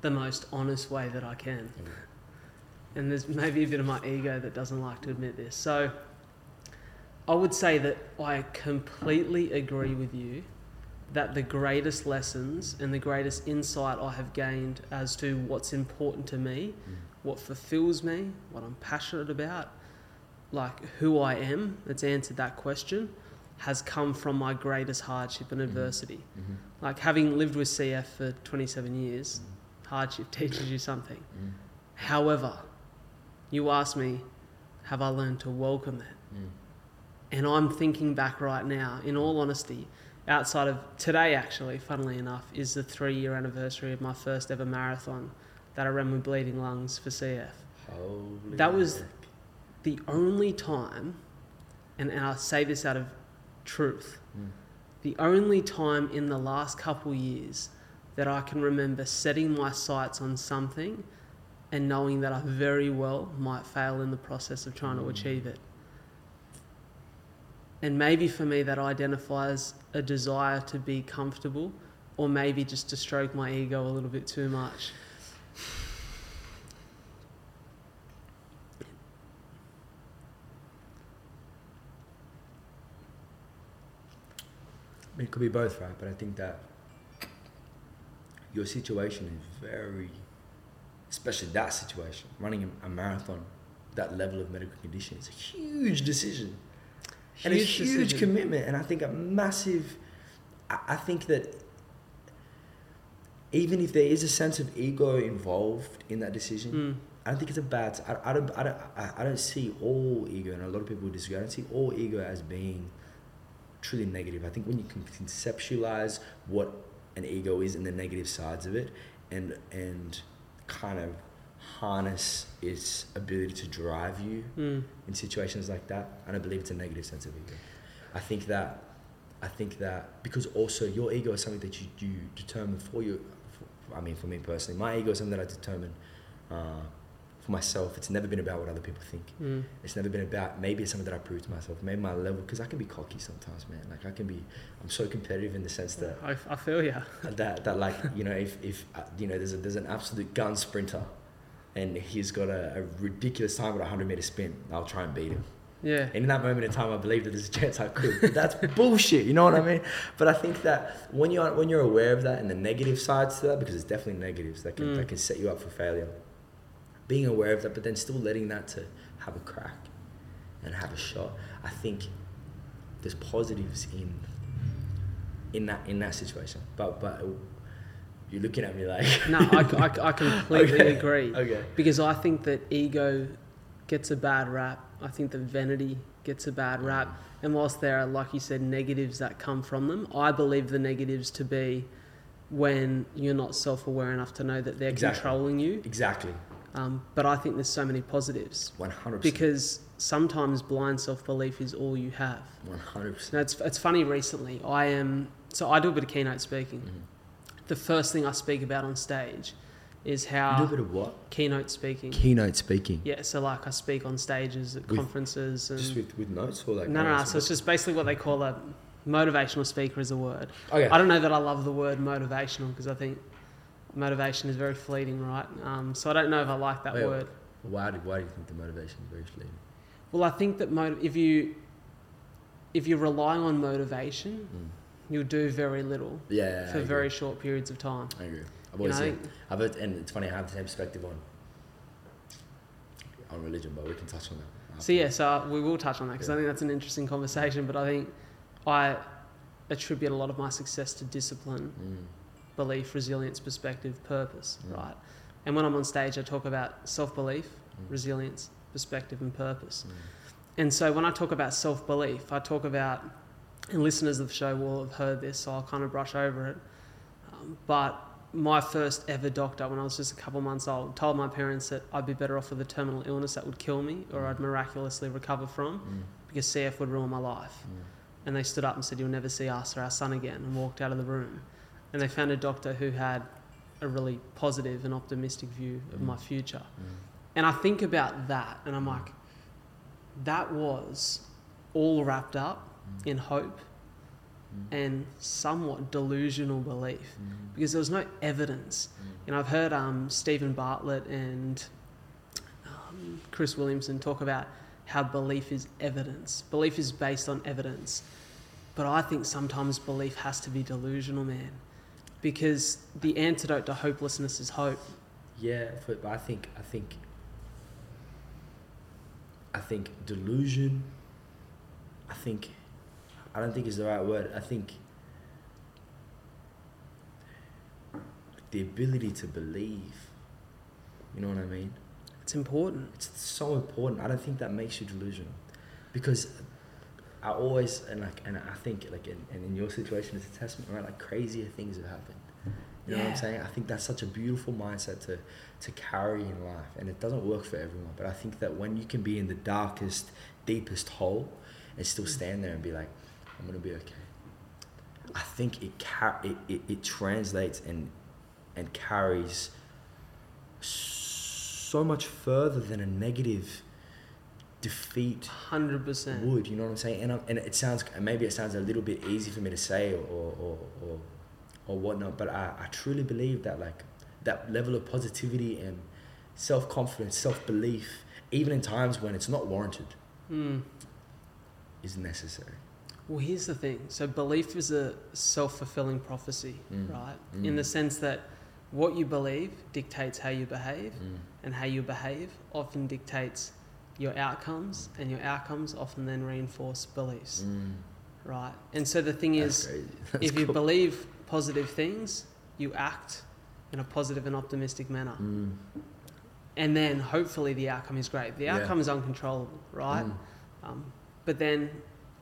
the most honest way that I can. Yeah. And there's maybe a bit of my ego that doesn't like to admit this. So I would say that I completely agree with you that the greatest lessons and the greatest insight I have gained as to what's important to me, what fulfills me, what I'm passionate about, like who I am, that's answered that question, has come from my greatest hardship and adversity. Mm-hmm. Like having lived with CF for 27 years, hardship teaches you something. However, you asked me, have I learned to welcome that? And I'm thinking back right now, in all honesty, outside of today actually, funnily enough, is the 3-year anniversary of my first ever marathon that I ran with bleeding lungs for CF. Holy that was heck. The only time, and I say this out of truth, the only time in the last couple years that I can remember setting my sights on something and knowing that I very well might fail in the process of trying to achieve it. And maybe for me that identifies a desire to be comfortable, or maybe just to stroke my ego a little bit too much. I mean, it could be both, right? But I think that your situation is very... especially that situation, running a marathon, that level of medical condition, it's a huge decision. And a huge commitment. And I think I think that even if there is a sense of ego involved in that decision, I don't think it's a bad, I don't see all ego, and a lot of people disagree, I don't see all ego as being truly negative. I think when you can conceptualize what an ego is and the negative sides of it, and kind of harness its ability to drive you in situations like that, I don't believe it's a negative sense of ego. I think that because also your ego is something that you determine for you. I mean, for me personally, my ego is something that I determine for myself. It's never been about what other people think. It's never been about, maybe it's something that I prove to myself, maybe my level, because I can be cocky sometimes, man. Like I'm so competitive in the sense that I feel you. That like, you know, if you know, there's an absolute gun sprinter and he's got a ridiculous time with a 100-meter sprint, I'll try and beat him. Yeah. And in that moment in time, I believe that there's a chance I could. But that's bullshit, you know what I mean? But I think that when you're aware of that and the negative sides to that, because it's definitely negatives that can set you up for failure. Being aware of that, but then still letting that to have a crack and have a shot. I think there's positives in that situation. But you're looking at me like... No, I completely agree. Okay. Because I think that ego gets a bad rap. I think that vanity gets a bad rap. And whilst there are, like you said, negatives that come from them, I believe the negatives to be when you're not self-aware enough to know that they're controlling you. Exactly. But I think there's so many positives. 100%. Because sometimes blind self-belief is all you have. 100%. Now, it's funny recently. I do a bit of keynote speaking. The first thing I speak about on stage is how... You do a bit of what? Keynote speaking. Keynote speaking. Yeah, so like I speak on stages at conferences. And just with notes? Or like no. So it's just basically what they call a motivational speaker is a word. Okay. I don't know that I love the word motivational because I think motivation is very fleeting, right? So I don't know if I like that word. Why do you think the motivation is very fleeting? Well, I think that if you're relying on motivation, you'll do very little for very short periods of time. I agree. I've always seen, and it's funny, I have the same perspective on religion, but we can touch on that after. So we will touch on that because I think that's an interesting conversation, but I think I attribute a lot of my success to discipline, belief, resilience, perspective, purpose, right? And when I'm on stage, I talk about self-belief, resilience, perspective and purpose. And so when I talk about self-belief, I talk about, and listeners of the show will have heard this, so I'll kind of brush over it, but my first ever doctor, when I was just a couple months old, told my parents that I'd be better off with a terminal illness that would kill me or I'd miraculously recover from because CF would ruin my life. And they stood up and said, "You'll never see us or our son again," and walked out of the room. And they found a doctor who had a really positive and optimistic view of my future. And I think about that and I'm like, that was all wrapped up in hope and somewhat delusional belief because there was no evidence. And I've heard Stephen Bartlett and Chris Williamson talk about how belief is evidence. Belief is based on evidence. But I think sometimes belief has to be delusional, man, because the antidote to hopelessness is hope. Yeah, but I think delusion, I don't think is the right word. I think the ability to believe, you know what I mean? It's important. It's so important. I don't think that makes you delusional, because I always, and I think like, and in your situation it's a testament, right? Like crazier things have happened. You know what I'm saying? I think that's such a beautiful mindset to carry in life, and it doesn't work for everyone. But I think that when you can be in the darkest, deepest hole and still stand there and be like, I'm gonna be okay. I think it translates and carries so much further than a negative defeat 100% would. You know what I'm saying? And it sounds, maybe it sounds a little bit easy for me to say or whatnot, but I truly believe that like that level of positivity and self-confidence, self-belief, even in times when it's not warranted, is necessary. Well, here's the thing. So belief is a self-fulfilling prophecy, right? In the sense that what you believe dictates how you behave, and how you behave often dictates your outcomes, and your outcomes often then reinforce beliefs, right? And so the thing is, if you believe positive things, you act in a positive and optimistic manner. And then hopefully the outcome is great. The outcome is uncontrollable, right? But then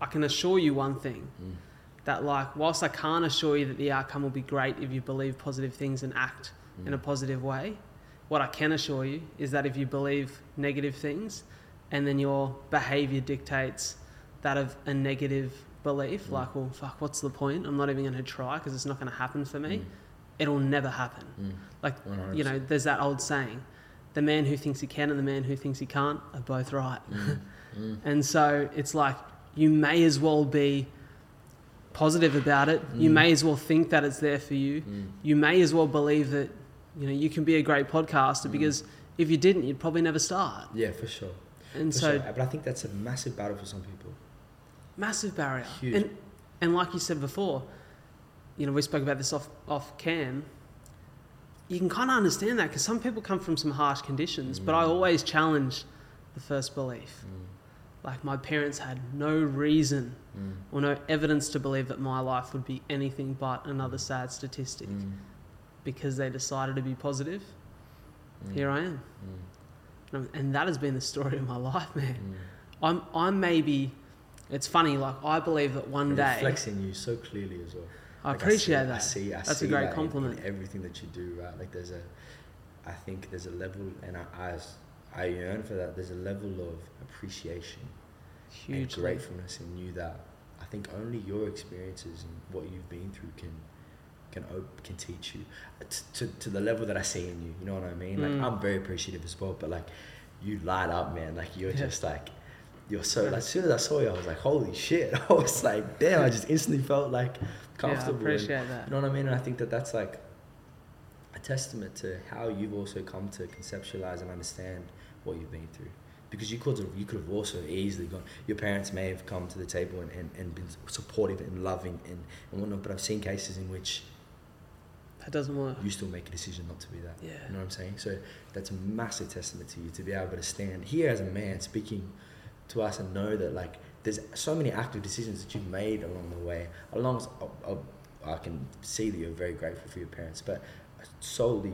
I can assure you one thing, that like, whilst I can't assure you that the outcome will be great if you believe positive things and act in a positive way, what I can assure you is that if you believe negative things and then your behavior dictates that of a negative belief, like, well, fuck, what's the point? I'm not even going to try because it's not going to happen for me. It'll never happen. Like, 100%. You know, there's that old saying, the man who thinks he can and the man who thinks he can't are both right. And so it's like, you may as well be positive about it. You may as well think that it's there for you. You may as well believe that, you know, you can be a great podcaster, because if you didn't, you'd probably never start. Yeah, for sure. And but I think that's a massive battle for some people. Massive barrier. Huge. And like you said before, you know, we spoke about this off cam. You can kind of understand that because some people come from some harsh conditions, but I always challenge the first belief. Like, my parents had no reason or no evidence to believe that my life would be anything but another sad statistic. Because they decided to be positive, here I am. And that has been the story of my life, man. I'm maybe, it's funny, like, I believe that one day... Reflecting you so clearly as well. I like, appreciate that. That's a great compliment. In everything that you do, right? Like, I think there's a level, and I yearn for that, there's a level of appreciation and gratefulness in you that I think only your experiences and what you've been through can can teach you to the level that I see in you. You know what I mean? Like, I'm very appreciative as well, but like, you light up, man. Like, you're just like, you're so, like, as soon as I saw you, I was like, holy shit. I was like, damn, I just instantly felt like comfortable. Yeah, I appreciate that. You know what I mean? And I think that that's like a testament to how you've also come to conceptualize and understand what you've been through. Because you could have also easily gone, your parents may have come to the table and been supportive and loving and whatnot, but I've seen cases in which that doesn't work. You still make a decision not to be that. Yeah. You know what I'm saying? So that's a massive testament to you to be able to stand here as a man speaking to us and know that like there's so many active decisions that you've made along the way. I can see that you're very grateful for your parents, but solely,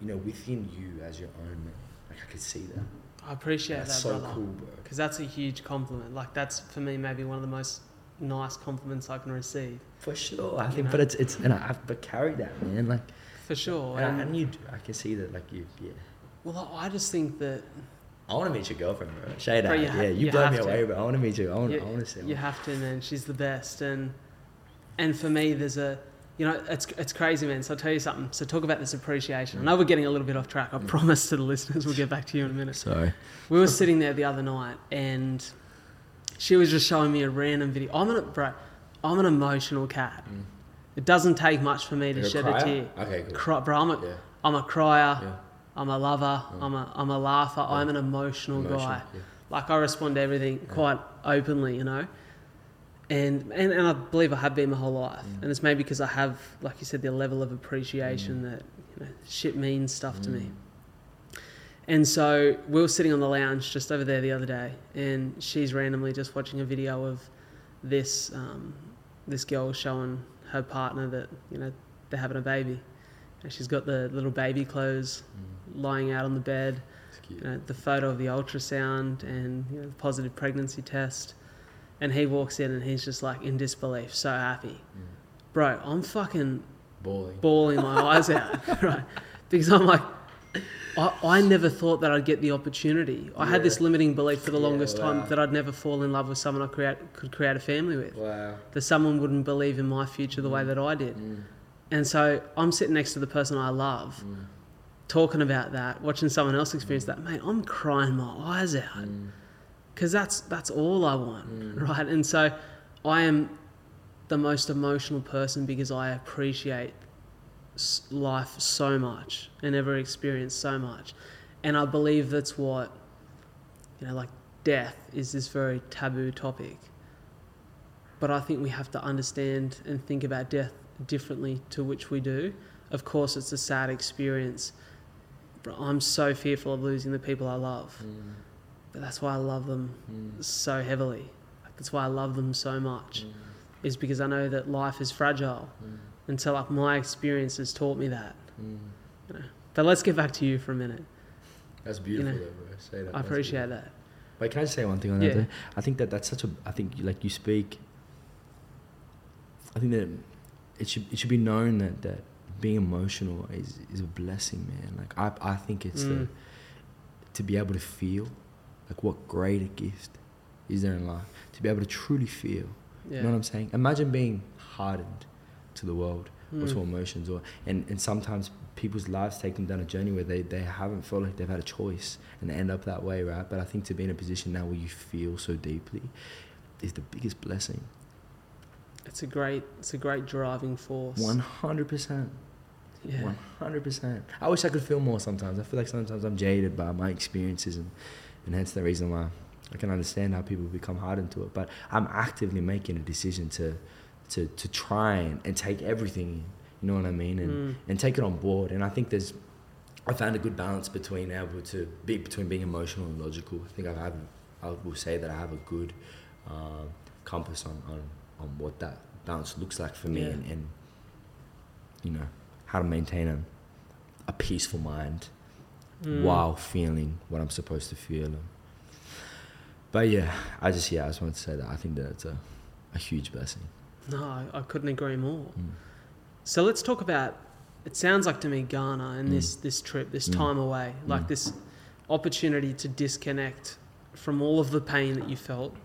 within you as your own man, like I could see that. I appreciate that, brother. That's so cool, bro. Because that's a huge compliment. Like, that's, for me, maybe one of the most nice compliments I can receive. For sure. I think, but it's and I've carried that, man. Like, for sure. And you, I can see that, like, you, yeah. Well, I just think that... I want to meet your girlfriend, bro. Shade out. Yeah, you blow me away, bro. I want to meet you. I want to see her. You have to, man. She's the best. And for me, there's a... it's crazy, man. So I'll tell you something. So talk about this appreciation. I know we're getting a little bit off track. I promise to the listeners we'll get back to you in a minute. Sorry. We were sitting there the other night and she was just showing me a random video. I'm an emotional cat. Mm. It doesn't take much for me to shed a tear. Okay, cool. I'm a crier. Yeah. I'm a lover. Yeah. I'm a laugher. Yeah. I'm an emotional guy. Yeah. Like, I respond to everything quite openly, And I believe I have been my whole life. Mm. And it's maybe because I have, like you said, the level of appreciation that shit means stuff to me. And so we were sitting on the lounge just over there the other day, and she's randomly just watching a video of this this girl showing her partner that, they're having a baby. And she's got the little baby clothes lying out on the bed, the photo of the ultrasound and the positive pregnancy test. And he walks in and he's just like in disbelief, so happy. Mm. Bro, I'm fucking bawling my eyes out, right? Because I'm like, I never thought that I'd get the opportunity. I had this limiting belief for the longest time that I'd never fall in love with someone I could create a family with. Wow. That someone wouldn't believe in my future the way that I did. Mm. And so I'm sitting next to the person I love, talking about that, watching someone else experience that. Mate, I'm crying my eyes out. Mm. Because that's all I want, right? And so I am the most emotional person because I appreciate life so much and every experience so much. And I believe that's what, like, death is this very taboo topic. But I think we have to understand and think about death differently to which we do. Of course, it's a sad experience. But I'm so fearful of losing the people I love. Mm. But that's why I love them so heavily. Like, that's why I love them so much, is because I know that life is fragile. Mm. And so, like, my experience has taught me that. Mm. But let's get back to you for a minute. That's beautiful, though, bro. Say that. I appreciate that. Wait, can I just say one thing on that? I think that that's such a... I think, like, you speak... I think that it should be known that being emotional is a blessing, man. Like, I think it's to be able to feel... Like, what greater gift is there in life? To be able to truly feel. Yeah. You know what I'm saying? Imagine being hardened to the world or to emotions. And sometimes people's lives take them down a journey where they haven't felt like they've had a choice and they end up that way, right? But I think to be in a position now where you feel so deeply is the biggest blessing. It's a great driving force. 100%. Yeah. 100%. I wish I could feel more sometimes. I feel like sometimes I'm jaded by my experiences and hence the reason why I can understand how people become hardened to it. But I'm actively making a decision to try and take everything in, you know what I mean? And take it on board. And I think I found a good balance between being emotional and logical. I think I will say that I have a good compass on what that balance looks like for me and how to maintain a peaceful mind. While feeling what I'm supposed to feel. But I just wanted to say that I think that it's a huge blessing. No, I couldn't agree more. So let's talk about, it sounds like to me, Ghana and this trip, this time away, like this opportunity to disconnect from all of the pain that you felt,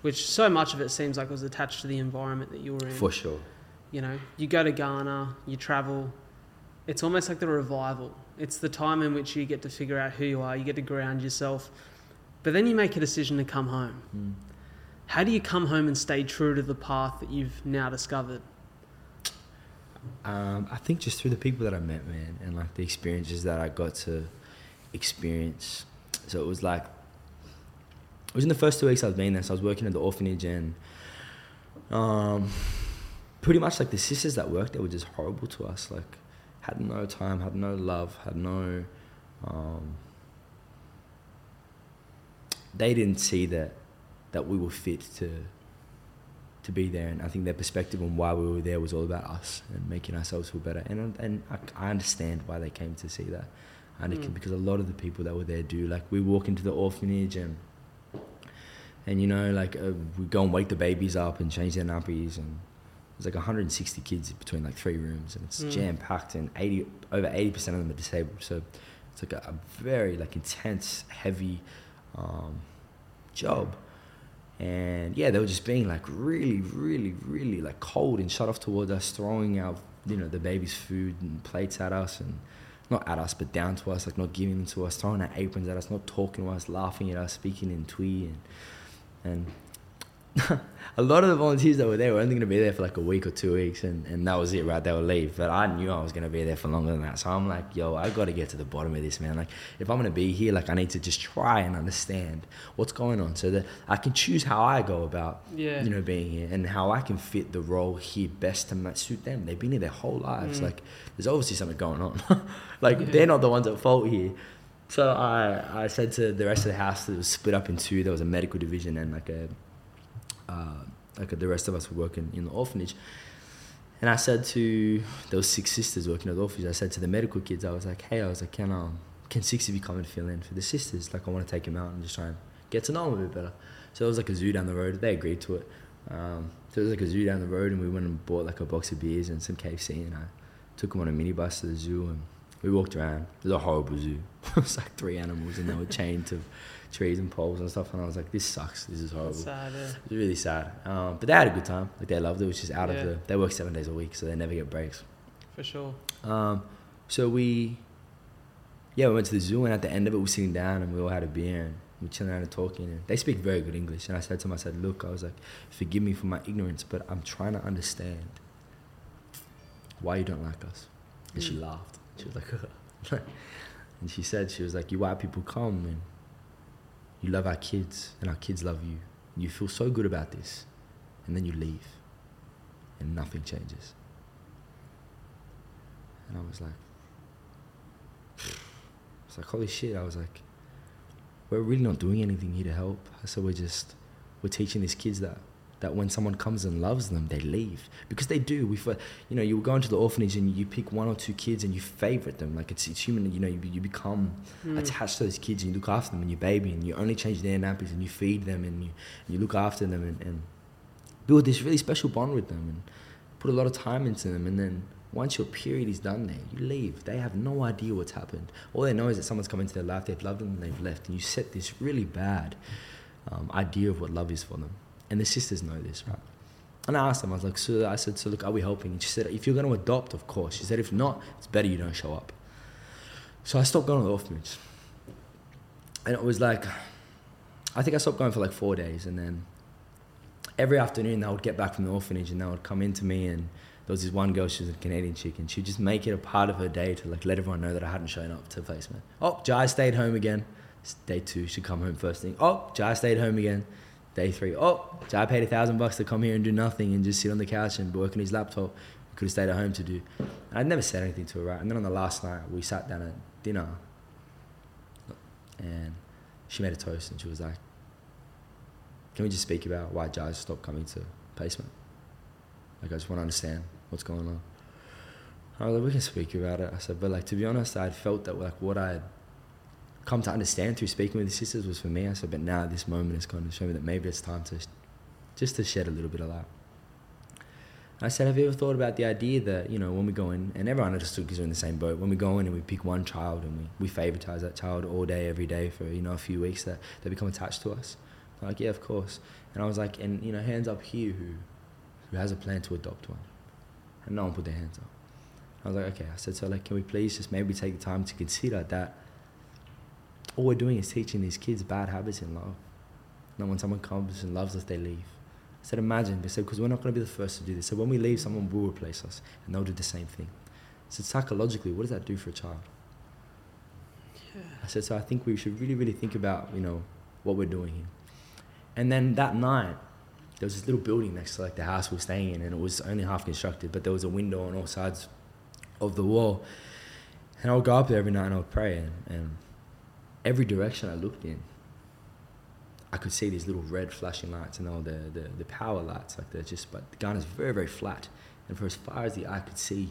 which so much of it seems like was attached to the environment that you were in. For sure. You know, you go to Ghana, you travel. It's almost like the revival. It's the time in which you get to figure out who you are. You get to ground yourself. But then you make a decision to come home. Mm. How do you come home and stay true to the path that you've now discovered? I think just through the people that I met, man, and like the experiences that I got to experience. So it was like, it was in the first 2 weeks I was being there, so I was working at the orphanage, and pretty much like the sisters that worked there were just horrible to us, like had no time, had no love, had no, they didn't see that we were fit to be there. And I think their perspective on why we were there was all about us and making ourselves feel better. And I understand why they came to see that. Because a lot of the people that were there do. Like, we walk into the orphanage and you know, like, we go and wake the babies up and change their nappies. And there's like 160 kids between like three rooms, and it's jam-packed, and over 80% of them are disabled. So it's like a very like intense, heavy job. And yeah, they were just being like really, really, really like cold and shut off towards us, throwing our, you know, the baby's food and plates at us, and not at us, but down to us, like not giving them to us, throwing our aprons at us, not talking to us, laughing at us, speaking in Twi. And a lot of the volunteers that were there were only going to be there for like a week or 2 weeks, and that was it, right? They would leave. But I knew I was going to be there for longer than that. So I'm like, yo, I got to get to the bottom of this, man. Like, if I'm going to be here, like, I need to just try and understand what's going on so that I can choose how I go about, you know, being here, and how I can fit the role here best to suit them. They've been here their whole lives. Like, there's obviously something going on. Like, they're not the ones at fault here. So I said to the rest of the house that was split up in two. There was a medical division and like the rest of us were working in the orphanage, and I said to those six sisters working at the orphanage, I said to the medical kids, I was like, hey, I was like, can six of you come and fill in for the sisters? Like, I want to take them out and just try and get to know them a bit better. So there was like a zoo down the road. They agreed to it. So there was like a zoo down the road, and we went and bought like a box of beers and some KFC, and I took them on a minibus to the zoo, and we walked around. It was a horrible zoo. It was like three animals, and they were chained to trees and poles and stuff, and I was like, this sucks, this is horrible. Sad, yeah. It was really sad, but they had a good time. Like, they loved it. It was just out of the, they work 7 days a week, so they never get breaks, for sure. So we went to the zoo, and at the end of it, we were sitting down and we all had a beer and we were chilling out and talking, and they speak very good English, and I said to them, I said, look, I was like, forgive me for my ignorance, but I'm trying to understand why you don't like us. And she laughed. She was like and she said, she was like, you white people come and you love our kids, and our kids love you. You feel so good about this, and then you leave, and nothing changes. And I was like, holy shit. I was like, we're really not doing anything here to help. I said, we're teaching these kids that when someone comes and loves them, they leave. Because they do. You know, you go into the orphanage and you pick one or two kids and you favorite them. Like, it's human, you know, you become attached to those kids, and you look after them, and you baby, and you only change their nappies, and you feed them, and you look after them, and build this really special bond with them, and put a lot of time into them. And then once your period is done there, you leave. They have no idea what's happened. All they know is that someone's come into their life, they've loved them, and they've left. And you set this really bad idea of what love is for them. And the sisters know this, right? And I asked them, I was like, so look, are we helping? And she said, if you're going to adopt, of course. She said, if not, it's better you don't show up. So I stopped going to the orphanage. And it was like, I think I stopped going for like 4 days. And then every afternoon I would get back from the orphanage, and they would come into me, and there was this one girl, she was a Canadian chick, and she'd just make it a part of her day to like let everyone know that I hadn't shown up to placement. Oh, Jai stayed home again. Day two, she'd come home first thing. Oh, Jai stayed home again. Day three, so I paid $1,000 to come here and do nothing and just sit on the couch and work on his laptop. He could have stayed at home to do. And I'd never said anything to her, right? And then on the last night, we sat down at dinner, and she made a toast, and she was like, can we just speak about why Jai stopped coming to placement? Like, I just want to understand what's going on. I was like, we can speak about it. I said, but like, to be honest, I had felt that like what I had come to understand through speaking with the sisters was for me. I said, but now this moment is going to show me that maybe it's time to just to shed a little bit of light. And I said, have you ever thought about the idea that, you know, when we go in, and everyone understood because we're in the same boat, when we go in and we pick one child and we favoritize that child all day, every day for, you know, a few weeks, that they become attached to us? I'm like, yeah, of course. And I was like, and, you know, hands up here who has a plan to adopt one. And no one put their hands up. I was like, okay. I said, so like, can we please just maybe take the time to consider that all we're doing is teaching these kids bad habits in love. And when someone comes and loves us, they leave. I said, imagine. They said, because we're not going to be the first to do this. So when we leave, someone will replace us and they'll do the same thing. I said, psychologically, what does that do for a child? Yeah. I said, so I think we should really, really think about, you know, what we're doing here. And then that night, there was this little building next to like the house we were staying in, and it was only half constructed, but there was a window on all sides of the wall. And I would go up there every night and I would pray, and every direction I looked in, I could see these little red flashing lights and all the power lights, like they're just, but Ghana's very, very flat. And for as far as the eye could see,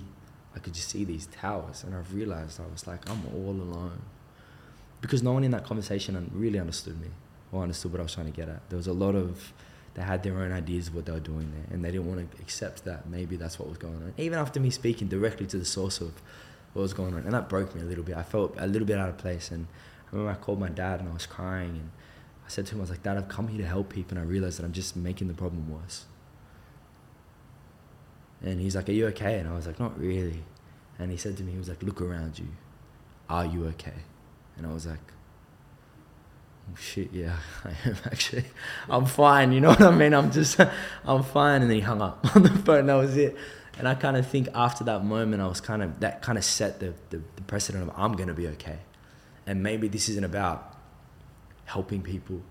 I could just see these towers. And I realized, I was like, I'm all alone. Because no one in that conversation really understood me or understood what I was trying to get at. There was a lot of, they had their own ideas of what they were doing there, and they didn't want to accept that maybe that's what was going on. Even after me speaking directly to the source of what was going on, and that broke me a little bit. I felt a little bit out of place, and I remember I called my dad and I was crying, and I said to him, I was like, Dad, I've come here to help people, and I realized that I'm just making the problem worse. And he's like, are you okay? And I was like, not really. And he said to me, he was like, look around you. Are you okay? And I was like, oh shit, yeah, I am actually. I'm fine, you know what I mean? I'm fine. And then he hung up on the phone, that was it. And I kind of think after that moment, I was kind of, that kind of set the precedent of I'm going to be okay. And maybe this isn't about helping people.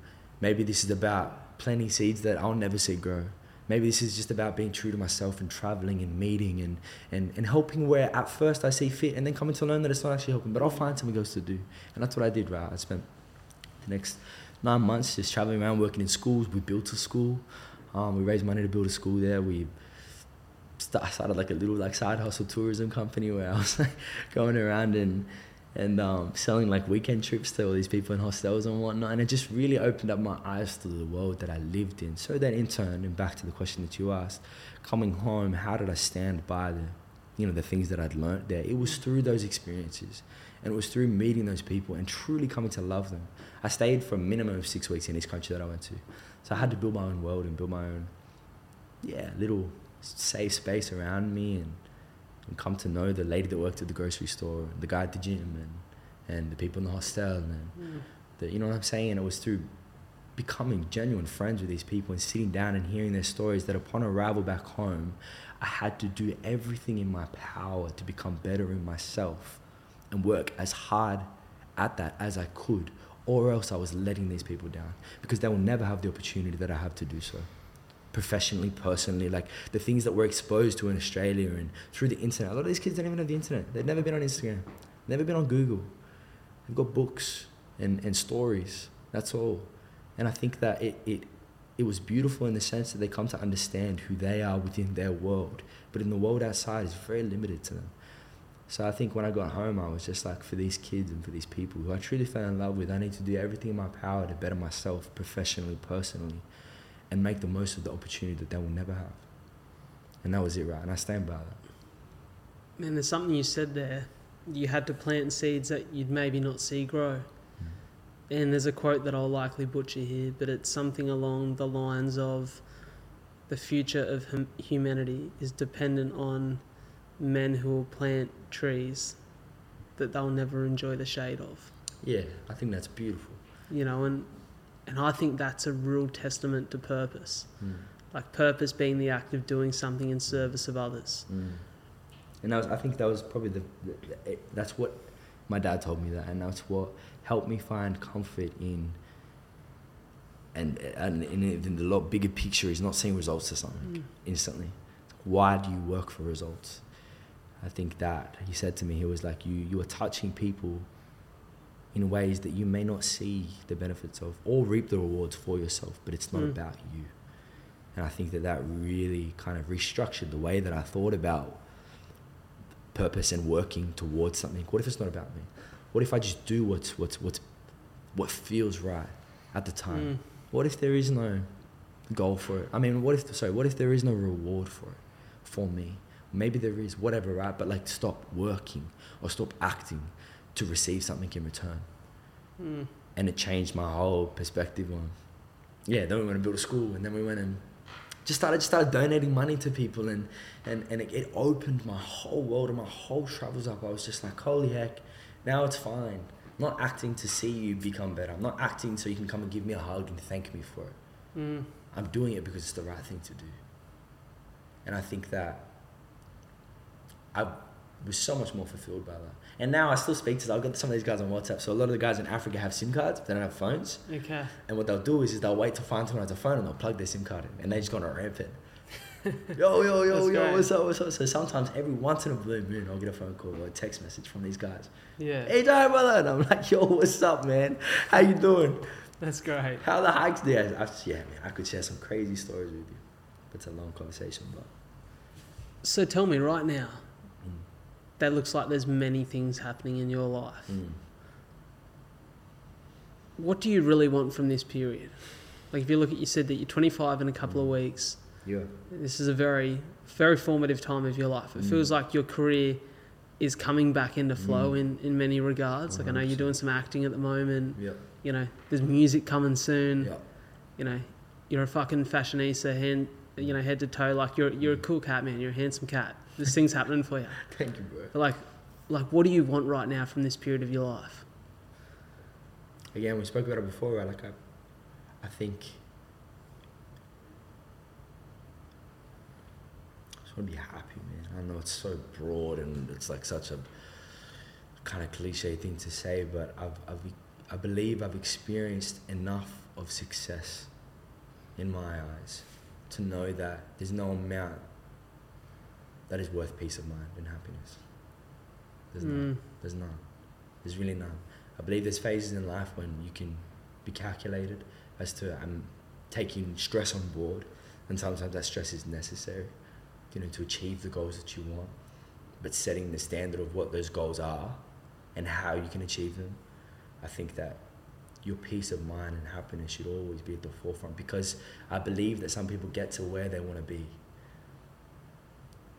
Maybe this is about planting seeds that I'll never see grow. Maybe this is just about being true to myself and traveling and meeting and helping where at first I see fit, and then coming to learn that it's not actually helping, but I'll find something else to do. And that's what I did, right? I spent the next 9 months just traveling around, working in schools. We built a school. We raised money to build a school there. I started like a little like side hustle tourism company where I was like going around and selling like weekend trips to all these people in hostels and whatnot. And it just really opened up my eyes to the world that I lived in. So then in turn, and back to the question that you asked, coming home, how did I stand by the, you know, the things that I'd learned there? It was through those experiences, and it was through meeting those people and truly coming to love them. I stayed for a minimum of 6 weeks in each country that I went to. So I had to build my own world and build my own, yeah, little safe space around me, and come to know the lady that worked at the grocery store, the guy at the gym, and the people in the hostel, and the, you know what I'm saying? It was through becoming genuine friends with these people and sitting down and hearing their stories that upon arrival back home, I had to do everything in my power to become better in myself and work as hard at that as I could, or else I was letting these people down, because they will never have the opportunity that I have to do so. Professionally, personally, like the things that we're exposed to in Australia and through the internet. A lot of these kids don't even have the internet. They've never been on Instagram, never been on Google. They've got books and stories, that's all. And I think that it was beautiful in the sense that they come to understand who they are within their world, but in the world outside is very limited to them. So I think when I got home, I was just like, for these kids and for these people who I truly fell in love with, I need to do everything in my power to better myself professionally, personally, and make the most of the opportunity that they will never have. And that was it, right? And I stand by that. Man, there's something you said there. You had to plant seeds that you'd maybe not see grow. Mm. And there's a quote that I'll likely butcher here, but it's something along the lines of, the future of humanity is dependent on men who will plant trees that they'll never enjoy the shade of. Yeah, I think that's beautiful. You know, and I think that's a real testament to purpose. Mm. Like purpose being the act of doing something in service of others. Mm. And I think that was probably that's what my dad told me that, and that's what helped me find comfort in, and in the lot bigger picture is not seeing results to something instantly. Why do you work for results? I think that he said to me, he was like, you are touching people in ways that you may not see the benefits of or reap the rewards for yourself, but it's not about you. And I think that really kind of restructured the way that I thought about purpose and working towards something. What if it's not about me? What if I just do what feels right at the time? Mm. What if there is no goal for it? I mean, what if there is no reward for it, for me? Maybe there is, whatever, right? But like, stop working or stop acting to receive something in return. Mm. And it changed my whole perspective on, yeah, then we went and built a school, and then we went and just started donating money to people, and it opened my whole world and my whole travels up. I was just like, holy heck, now it's fine. I'm not acting to see you become better. I'm not acting so you can come and give me a hug and thank me for it. Mm. I'm doing it because it's the right thing to do. And I think that I was so much more fulfilled by that. And now I still speak to, I've got some of these guys on WhatsApp. So a lot of the guys in Africa have SIM cards, but they don't have phones. Okay. And what they'll do is they'll wait to find someone who has a phone and they'll plug their SIM card in. And they just go on a rampant. Yo, what's up? So sometimes every once in a blue moon, I'll get a phone call or a text message from these guys. Yeah. Hey, Jai, brother. And I'm like, yo, what's up, man? How you doing? That's great. How the hikes there? Yeah, man, I could share some crazy stories with you. It's a long conversation, but... So tell me right now, that looks like there's many things happening in your life. Mm. What do you really want from this period? Like, if you look at, you said that you're 25 in a couple of weeks. Yeah. This is a very, very formative time of your life. It feels like your career is coming back into flow in many regards. 100%. Like, I know you're doing some acting at the moment. Yeah. You know, there's music coming soon. Yeah. You know, you're a fucking fashionista, head to toe. Like, you're a cool cat, man. You're a handsome cat. This thing's happening for you. Thank you, bro. But like, what do you want right now from this period of your life? Again, we spoke about it before, right? Like, I think I just want to be happy, man. I know it's so broad and it's like such a kind of cliche thing to say, but I believe I've experienced enough of success in my eyes to know that there's no amount that is worth peace of mind and happiness. There's none. There's none. There's really none. I believe there's phases in life when you can be calculated as to taking stress on board, and sometimes that stress is necessary, you know, to achieve the goals that you want. But setting the standard of what those goals are and how you can achieve them, I think that your peace of mind and happiness should always be at the forefront, because I believe that some people get to where they want to be,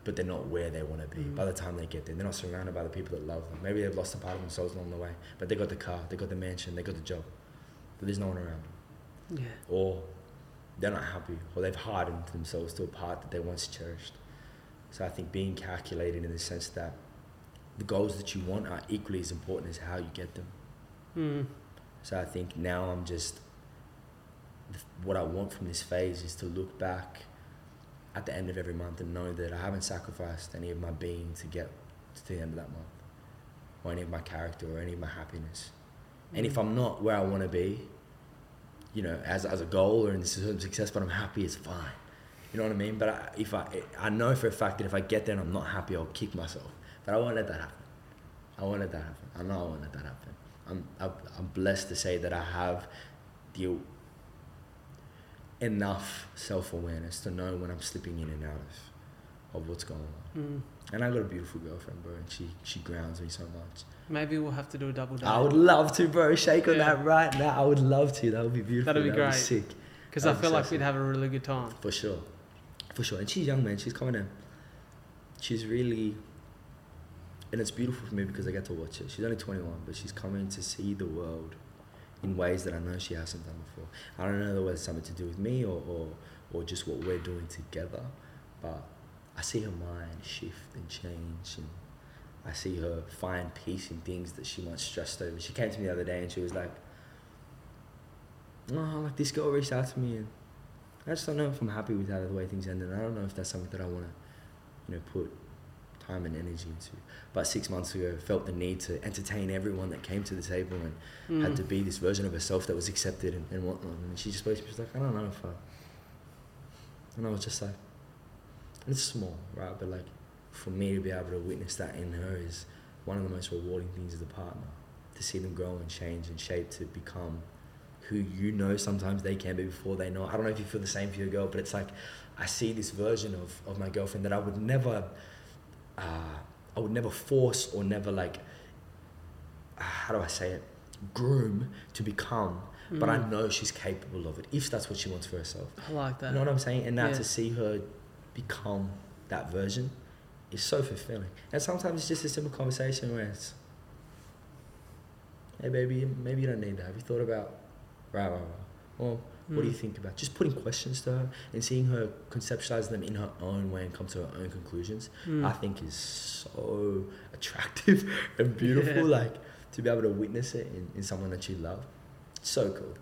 but they're not where they want to be. By the time they get there, they're not surrounded by the people that love them. Maybe they've lost a part of themselves along the way, but they got the car, they got the mansion, they got the job, but there's no one around them. Yeah. Or they're not happy, or they've hardened themselves to a part that they once cherished. So I think being calculated in the sense that the goals that you want are equally as important as how you get them. So I think now I'm just, what I want from this phase is to look back at the end of every month and know that I haven't sacrificed any of my being to get to the end of that month, or any of my character, or any of my happiness. And if I'm not where I want to be, you know, as a goal or in certain success, but I'm happy, it's fine. You know what I mean? But I know for a fact that if I get there and I'm not happy, I'll kick myself. But I won't let that happen. I know I won't let that happen. I'm blessed to say that I have the enough self-awareness to know when I'm slipping in and out of what's going on. And I got a beautiful girlfriend, bro, and she grounds me so much. Maybe we'll have to do a double date. I would love to, bro. Shake on that right now. I would love to. That would be beautiful. That'd be great. That'd be sick. Because I feel like we'd have a really good time. For sure. And she's young, man. She's coming in. She's really... And it's beautiful for me because I get to watch it. She's only 21, but she's coming to see the world in ways that I know she hasn't done before. I don't know whether it's something to do with me or just what we're doing together, but I see her mind shift and change, and I see her find peace in things that she once stressed over. She came to me the other day and she was like, oh, like this girl reached out to me and I just don't know if I'm happy with how the way things ended. I don't know if that's something that I want to, you know, put time and energy into. About 6 months ago, felt the need to entertain everyone that came to the table and had to be this version of herself that was accepted and whatnot. And she just basically was like, I was just like, it's small, right? But like, for me to be able to witness that in her is one of the most rewarding things as a partner. To see them grow and change and shape to become who, you know, sometimes they can be before they know. I don't know if you feel the same for your girl, but it's like, I see this version of my girlfriend that I would never force or never like, how do I say it, groom to become, but I know she's capable of it if that's what she wants for herself. I like that. You know what I'm saying? And now to see her become that version is so fulfilling. And sometimes it's just a simple conversation where it's, hey baby, maybe you don't need that. Have you thought about, right, well, What do you think about just putting questions to her and seeing her conceptualize them in her own way and come to her own conclusions? I think is so attractive and beautiful. Like, to be able to witness it in someone that you love. So cool.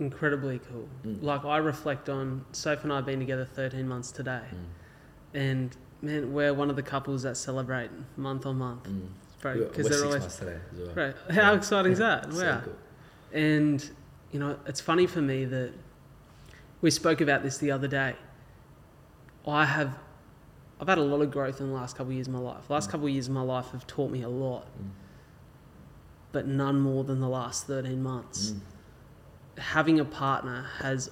Incredibly cool. Like, I reflect on, Soph and I have been together 13 months today. And, man, we're one of the couples that celebrate month on month. Bro, because they're always... months today as well. Right. How exciting is that? Wow. So cool. And, you know, it's funny for me that we spoke about this the other day. I've had a lot of growth in the last couple of years of my life. Last couple of years of my life have taught me a lot, but none more than the last 13 months. Having a partner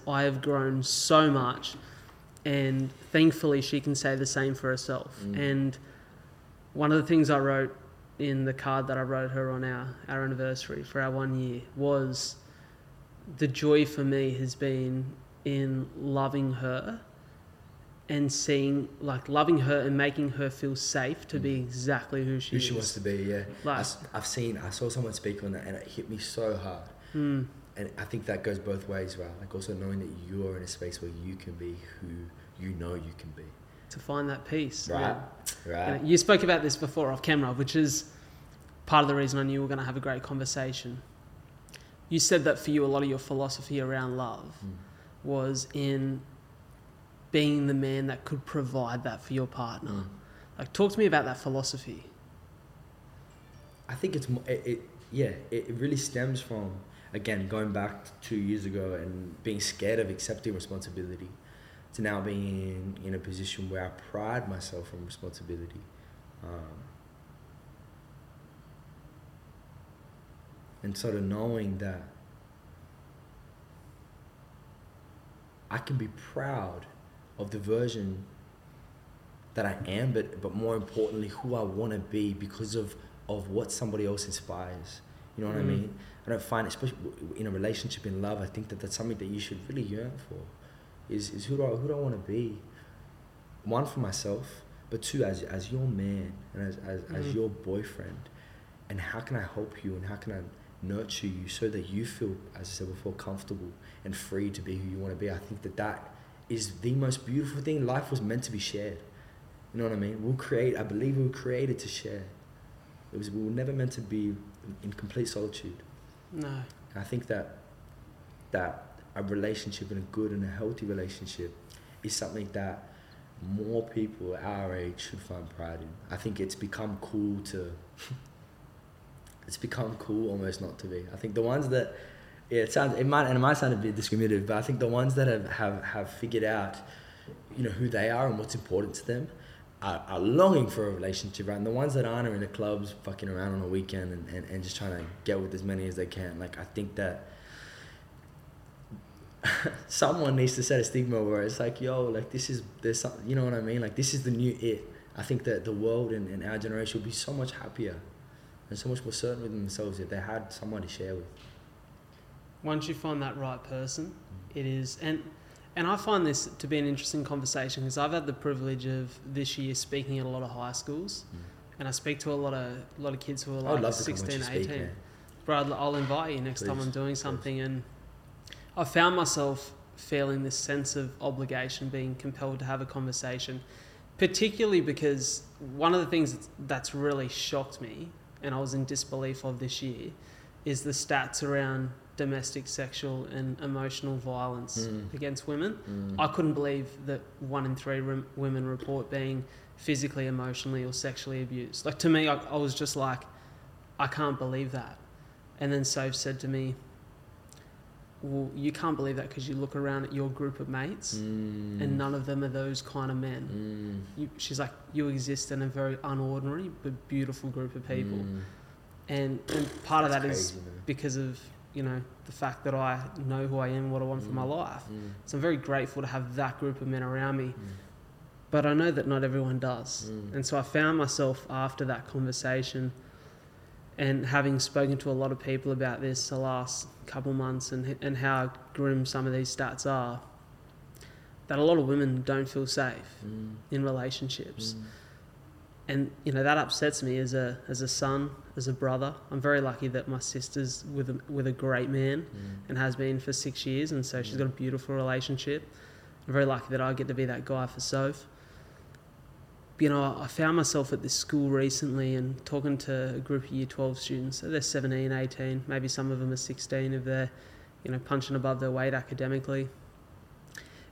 I have grown so much, and thankfully she can say the same for herself. And one of the things I wrote in the card that I wrote her on our anniversary for our 1 year was, the joy for me has been in loving her and seeing, like, loving her and making her feel safe to be exactly who she is. Who she wants to be, yeah. Like, I saw someone speak on that and it hit me so hard. And I think that goes both ways, right? Like, also knowing that you are in a space where you can be who you know you can be. To find that peace. Right, yeah. Right. You spoke about this before off camera, which is part of the reason I knew we were going to have a great conversation. You said that for you, a lot of your philosophy around love was in being the man that could provide that for your partner. Like, talk to me about that philosophy. I think it really stems from... Again, going back to 2 years ago and being scared of accepting responsibility to now being in a position where I pride myself on responsibility. And sort of knowing that I can be proud of the version that I am, but more importantly, who I want to be because of what somebody else inspires. You know what I mean? I don't find, especially in a relationship, in love, I think that's something that you should really yearn for. Is who do I want to be? One, for myself, but two, as your man and as your boyfriend. And how can I help you and how can I nurture you so that you feel, as I said before, comfortable and free to be who you want to be? I think that is the most beautiful thing. Life was meant to be shared. You know what I mean? I believe we were created to share. We were never meant to be in complete solitude. No. I think that a relationship, and a good and a healthy relationship, is something that more people our age should find pride in. I think it's become cool almost not to be. I think the ones that, it might sound a bit discriminative, but I think the ones that have figured out, you know, who they are and what's important to them, are longing for a relationship, right? And the ones that aren't are in the clubs fucking around on a weekend and just trying to get with as many as they can. Like, I think that someone needs to set a stigma where it's like, yo, like, you know what I mean? Like, this is the new it. I think that the world and our generation would be so much happier and so much more certain with themselves if they had someone to share with. Once you find that right person, it is... And I find this to be an interesting conversation because I've had the privilege of this year speaking at a lot of high schools, and I speak to a lot of kids who are like 16, 18. Speak, but I'll invite you next time I'm doing something. And I found myself feeling this sense of obligation, being compelled to have a conversation, particularly because one of the things that's really shocked me, and I was in disbelief of this year, is the stats around domestic, sexual and emotional violence against women. I couldn't believe that 1 in 3 women report being physically, emotionally or sexually abused. Like, to me, I was just like, I can't believe that. And then Soph said to me, well, you can't believe that because you look around at your group of mates and none of them are those kind of men. She's like, you exist in a very unordinary but beautiful group of people. And part of that is crazy, because of, you know, the fact that I know who I am, what I want for my life. So I'm very grateful to have that group of men around me. But I know that not everyone does. And so I found myself after that conversation, and having spoken to a lot of people about this the last couple months and how grim some of these stats are, that a lot of women don't feel safe in relationships. And, you know, that upsets me as a son, as a brother. I'm very lucky that my sister's with a great man and has been for 6 years, and so she's got a beautiful relationship. I'm very lucky that I get to be that guy for Soph. You know, I found myself at this school recently and talking to a group of Year 12 students. So they're 17, 18, maybe some of them are 16 if they're, you know, punching above their weight academically.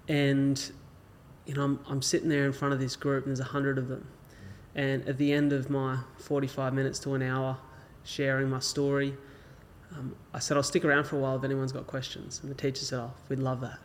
And, you know, I'm sitting there in front of this group and there's 100 of them. And at the end of my 45 minutes to an hour sharing my story, I said, I'll stick around for a while if anyone's got questions. And the teacher said, oh, we'd love that.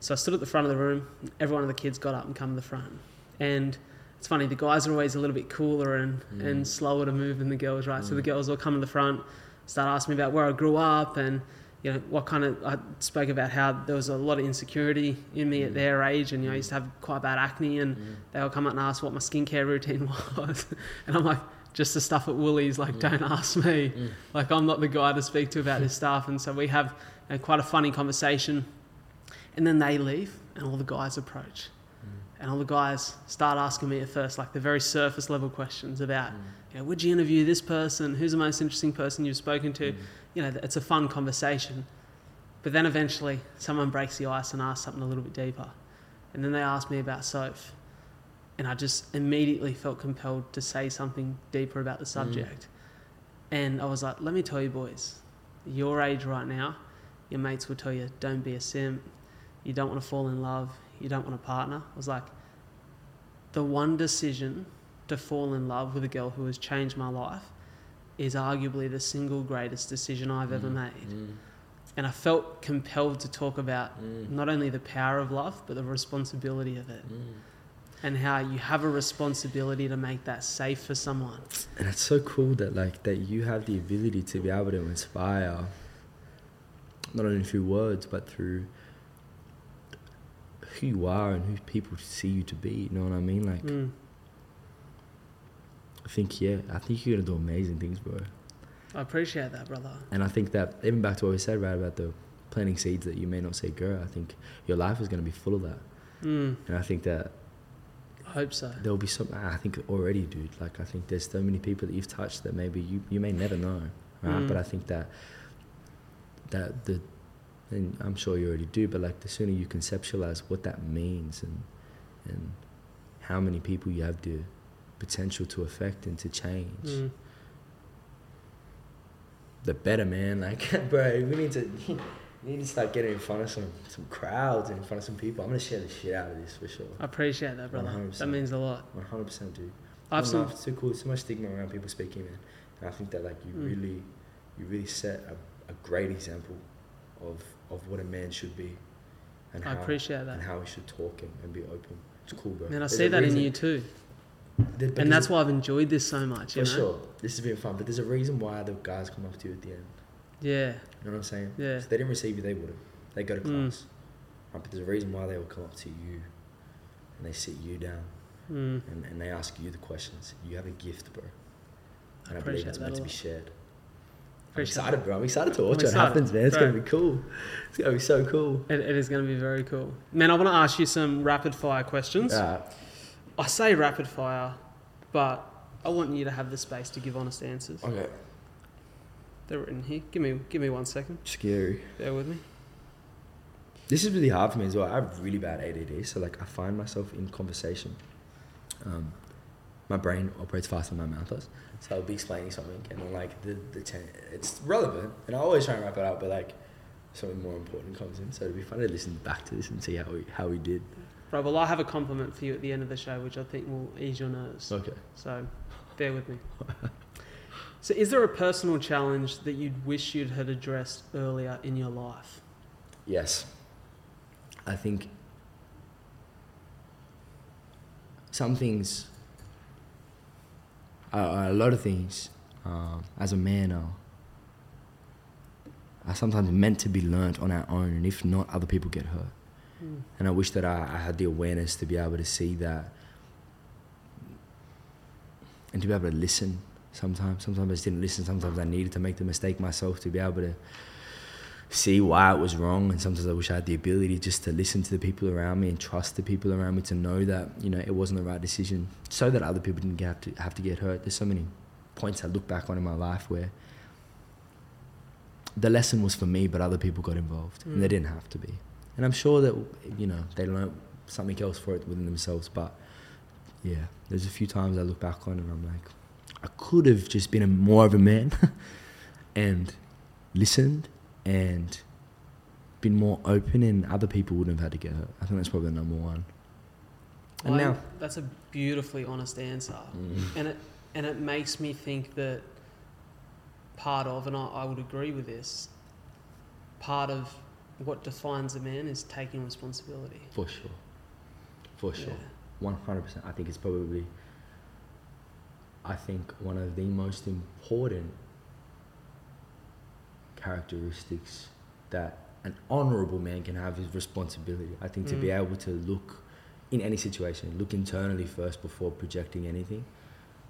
So I stood at the front of the room. Every one of the kids got up and come to the front. And it's funny, the guys are always a little bit cooler and slower to move than the girls, right? So the girls all come to the front, start asking me about where I grew up and, you know, what kind of... I spoke about how there was a lot of insecurity in me at their age, and, you know, I used to have quite bad acne, and they all come up and ask what my skincare routine was. And I'm like, just the stuff at Woolies, like, don't ask me. Like, I'm not the guy to speak to about this stuff. And so we have, you know, quite a funny conversation. And then they leave, and all the guys approach. And all the guys start asking me at first, like, the very surface level questions about, you know, would you interview this person? Who's the most interesting person you've spoken to? You know, it's a fun conversation. But then eventually someone breaks the ice and asks something a little bit deeper. And then they asked me about Soph. And I just immediately felt compelled to say something deeper about the subject. And I was like, let me tell you boys, your age right now, your mates will tell you, don't be a simp. You don't want to fall in love. You don't want a partner. I was like, the one decision to fall in love with a girl who has changed my life is arguably the single greatest decision I've ever made. And I felt compelled to talk about not only the power of love, but the responsibility of it. And how you have a responsibility to make that safe for someone. And it's so cool that, like, that you have the ability to be able to inspire, not only through words, but through who you are and who people see you to be. You know what I mean? Like, I think you're gonna do amazing things, bro. I appreciate that, brother. And I think that, even back to what we said, right, about the planting seeds that you may not say grow, I think your life is gonna be full of that. And I think that, I hope so. There'll be something, I think already, dude. Like, I think there's so many people that you've touched that maybe you may never know, right? But I think that the, and I'm sure you already do, but, like, the sooner you conceptualize what that means and how many people you have to potential to affect and to change, the better, man. Like, bro, we need to start getting in front of some crowds and in front of some people. I'm gonna share the shit out of this for sure. I appreciate that, brother. 100%. That means a lot. 100%, dude. It's so cool. There's so much stigma around people speaking, man. And I think that, like, you really set a great example of what a man should be. And I appreciate that. And how he should talk and be open. It's cool, bro. And I see that in you too. And that's why I've enjoyed this so much. For sure. This has been fun. But there's a reason why the guys come up to you at the end. Yeah. You know what I'm saying? Yeah. If they didn't receive you, they would have. They go to class. Right, but there's a reason why they will come up to you and they sit you down and they ask you the questions. You have a gift, bro. And I believe it's meant to be shared. I'm excited, bro. I'm excited to watch what happens, man. It's going to be cool. It's going to be so cool. It is going to be very cool. Man, I want to ask you some rapid fire questions. I say rapid fire, but I want you to have the space to give honest answers. Okay. They're written here. Give me 1 second. Scary. Bear with me. This is really hard for me as well. I have really bad ADD, so, like, I find myself in conversation. My brain operates faster than my mouth does, so I'll be explaining something, and then, like, it's relevant, and I always try and wrap it up, but, like, something more important comes in. So it'd be fun to listen back to this and see how we did. Right, well, I have a compliment for you at the end of the show, which I think will ease your nerves. Okay. So, bear with me. So, is there a personal challenge that you'd wish you'd had addressed earlier in your life? Yes. I think some things, a lot of things, as a man are sometimes meant to be learnt on our own, and if not, other people get hurt. And I wish that I had the awareness to be able to see that and to be able to listen sometimes. Sometimes I just didn't listen. Sometimes I needed to make the mistake myself to be able to see why it was wrong. And sometimes I wish I had the ability just to listen to the people around me and trust the people around me to know that, you know, it wasn't the right decision, so that other people didn't have to get hurt. There's so many points I look back on in my life where the lesson was for me, but other people got involved and they didn't have to be. And I'm sure that, you know, they learned something else for it within themselves. But yeah, there's a few times I look back on and I'm like, I could have just been more of a man and listened and been more open, and other people wouldn't have had to get hurt. I think that's probably the number one. And now that's a beautifully honest answer. And it makes me think that part of, and I would agree with this, part of what defines a man is taking responsibility. For sure. Yeah. 100%. I think one of the most important characteristics that an honourable man can have is responsibility. I think to be able to look in any situation, look internally first before projecting anything.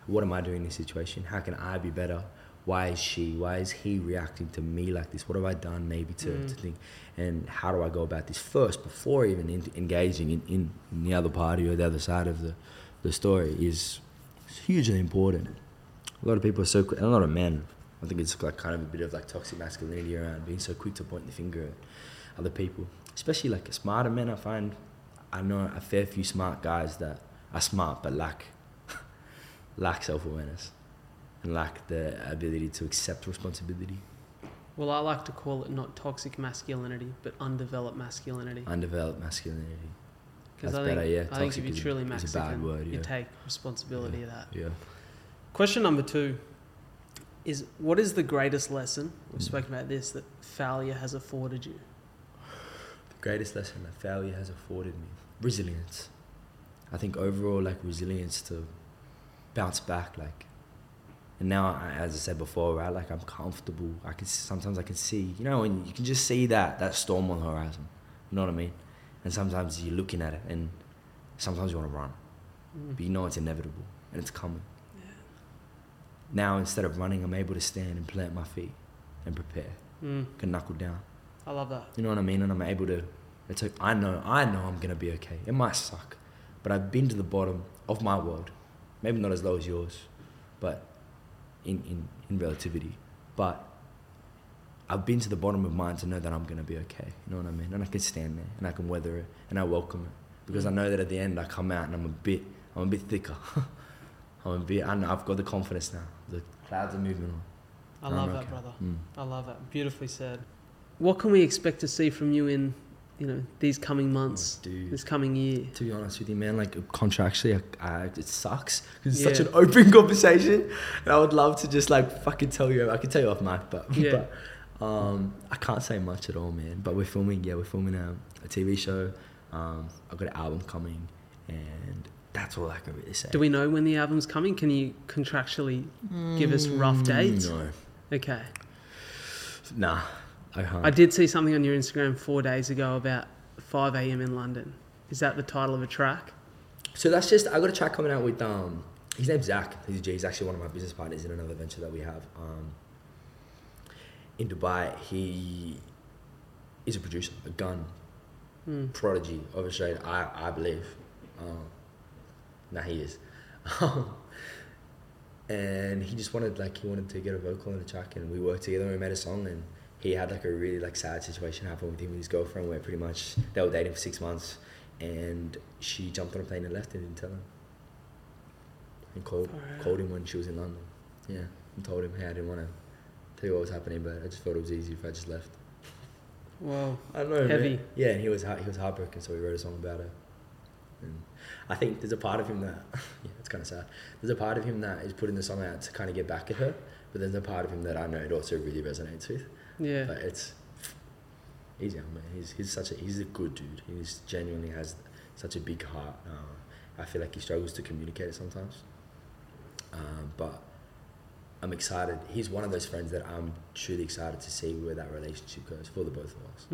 What am I doing in this situation? How can I be better? Why is she? Why is he reacting to me like this? What have I done maybe to think? And how do I go about this first before even engaging in the other party or the other side of the story is hugely important. A lot of people are so quick, and a lot of men, I think it's like kind of a bit of like toxic masculinity around being so quick to point the finger at other people. Especially like smarter men, I find. I know a fair few smart guys that are smart but lack self-awareness. And lack the ability to accept responsibility. Well, I like to call it not toxic masculinity, but undeveloped masculinity. Because that's better, yeah. I think if you're truly masculine, you take responsibility of that. Yeah. Question number 2 is, what is the greatest lesson, we've spoken about this, that failure has afforded you? The greatest lesson that failure has afforded me? Resilience. I think overall, like, resilience to bounce back, like, and now, as I said before, right, like, I'm comfortable. I can see, you know, and you can just see that storm on the horizon. You know what I mean? And sometimes you're looking at it, and sometimes you want to run. But you know it's inevitable, and it's coming. Yeah. Now, instead of running, I'm able to stand and plant my feet and prepare. I can knuckle down. I love that. You know what I mean? And I'm able to, I know I'm going to be okay. It might suck, but I've been to the bottom of my world. Maybe not as low as yours, but... In relativity, but I've been to the bottom of mine to know that I'm going to be okay. You know what I mean? And I can stand there, and I can weather it, and I welcome it, because I know that at the end I come out and I'm a bit thicker. I've got the confidence now. The clouds are moving on. I love that, brother. I love that. Beautifully said. What can we expect to see from you in, you know, these coming months, this coming year? To be honest with you, man, like, contractually, it sucks, because it's such an open conversation, and I would love to just, like, fucking tell you. I could tell you off mic, but I can't say much at all, man. But we're filming a TV show. I've got an album coming, and that's all I can really say. Do we know when the album's coming? Can you contractually give us rough dates? No. Okay. Nah. I did see something on your Instagram 4 days ago about 5 a.m. in London. Is that the title of a track? So that's just, I got a track coming out with, his name's Zach. He's a G. He's actually one of my business partners in another venture that we have in Dubai. He is a producer, a gun prodigy of Australia, I believe. He is. And he just wanted to get a vocal on the track, and we worked together and we made a song. And he had like a really like sad situation happen with him and his girlfriend, where pretty much they were dating for 6 months, and she jumped on a plane and left and didn't tell him. And called him when she was in London. Yeah, and told him, hey, I didn't want to tell you what was happening, but I just thought it was easy if I just left. Wow, I don't know, heavy. Man. Yeah, and he was heartbroken, so he wrote a song about it. And I think there's a part of him that, yeah, it's kind of sad. There's a part of him that is putting the song out to kind of get back at her, but there's a part of him that I know it also really resonates with. Yeah, but he's young, man. He's a good dude. He genuinely has such a big heart. I feel like he struggles to communicate it sometimes. But I'm excited. He's one of those friends that I'm truly excited to see where that relationship goes for the both of us.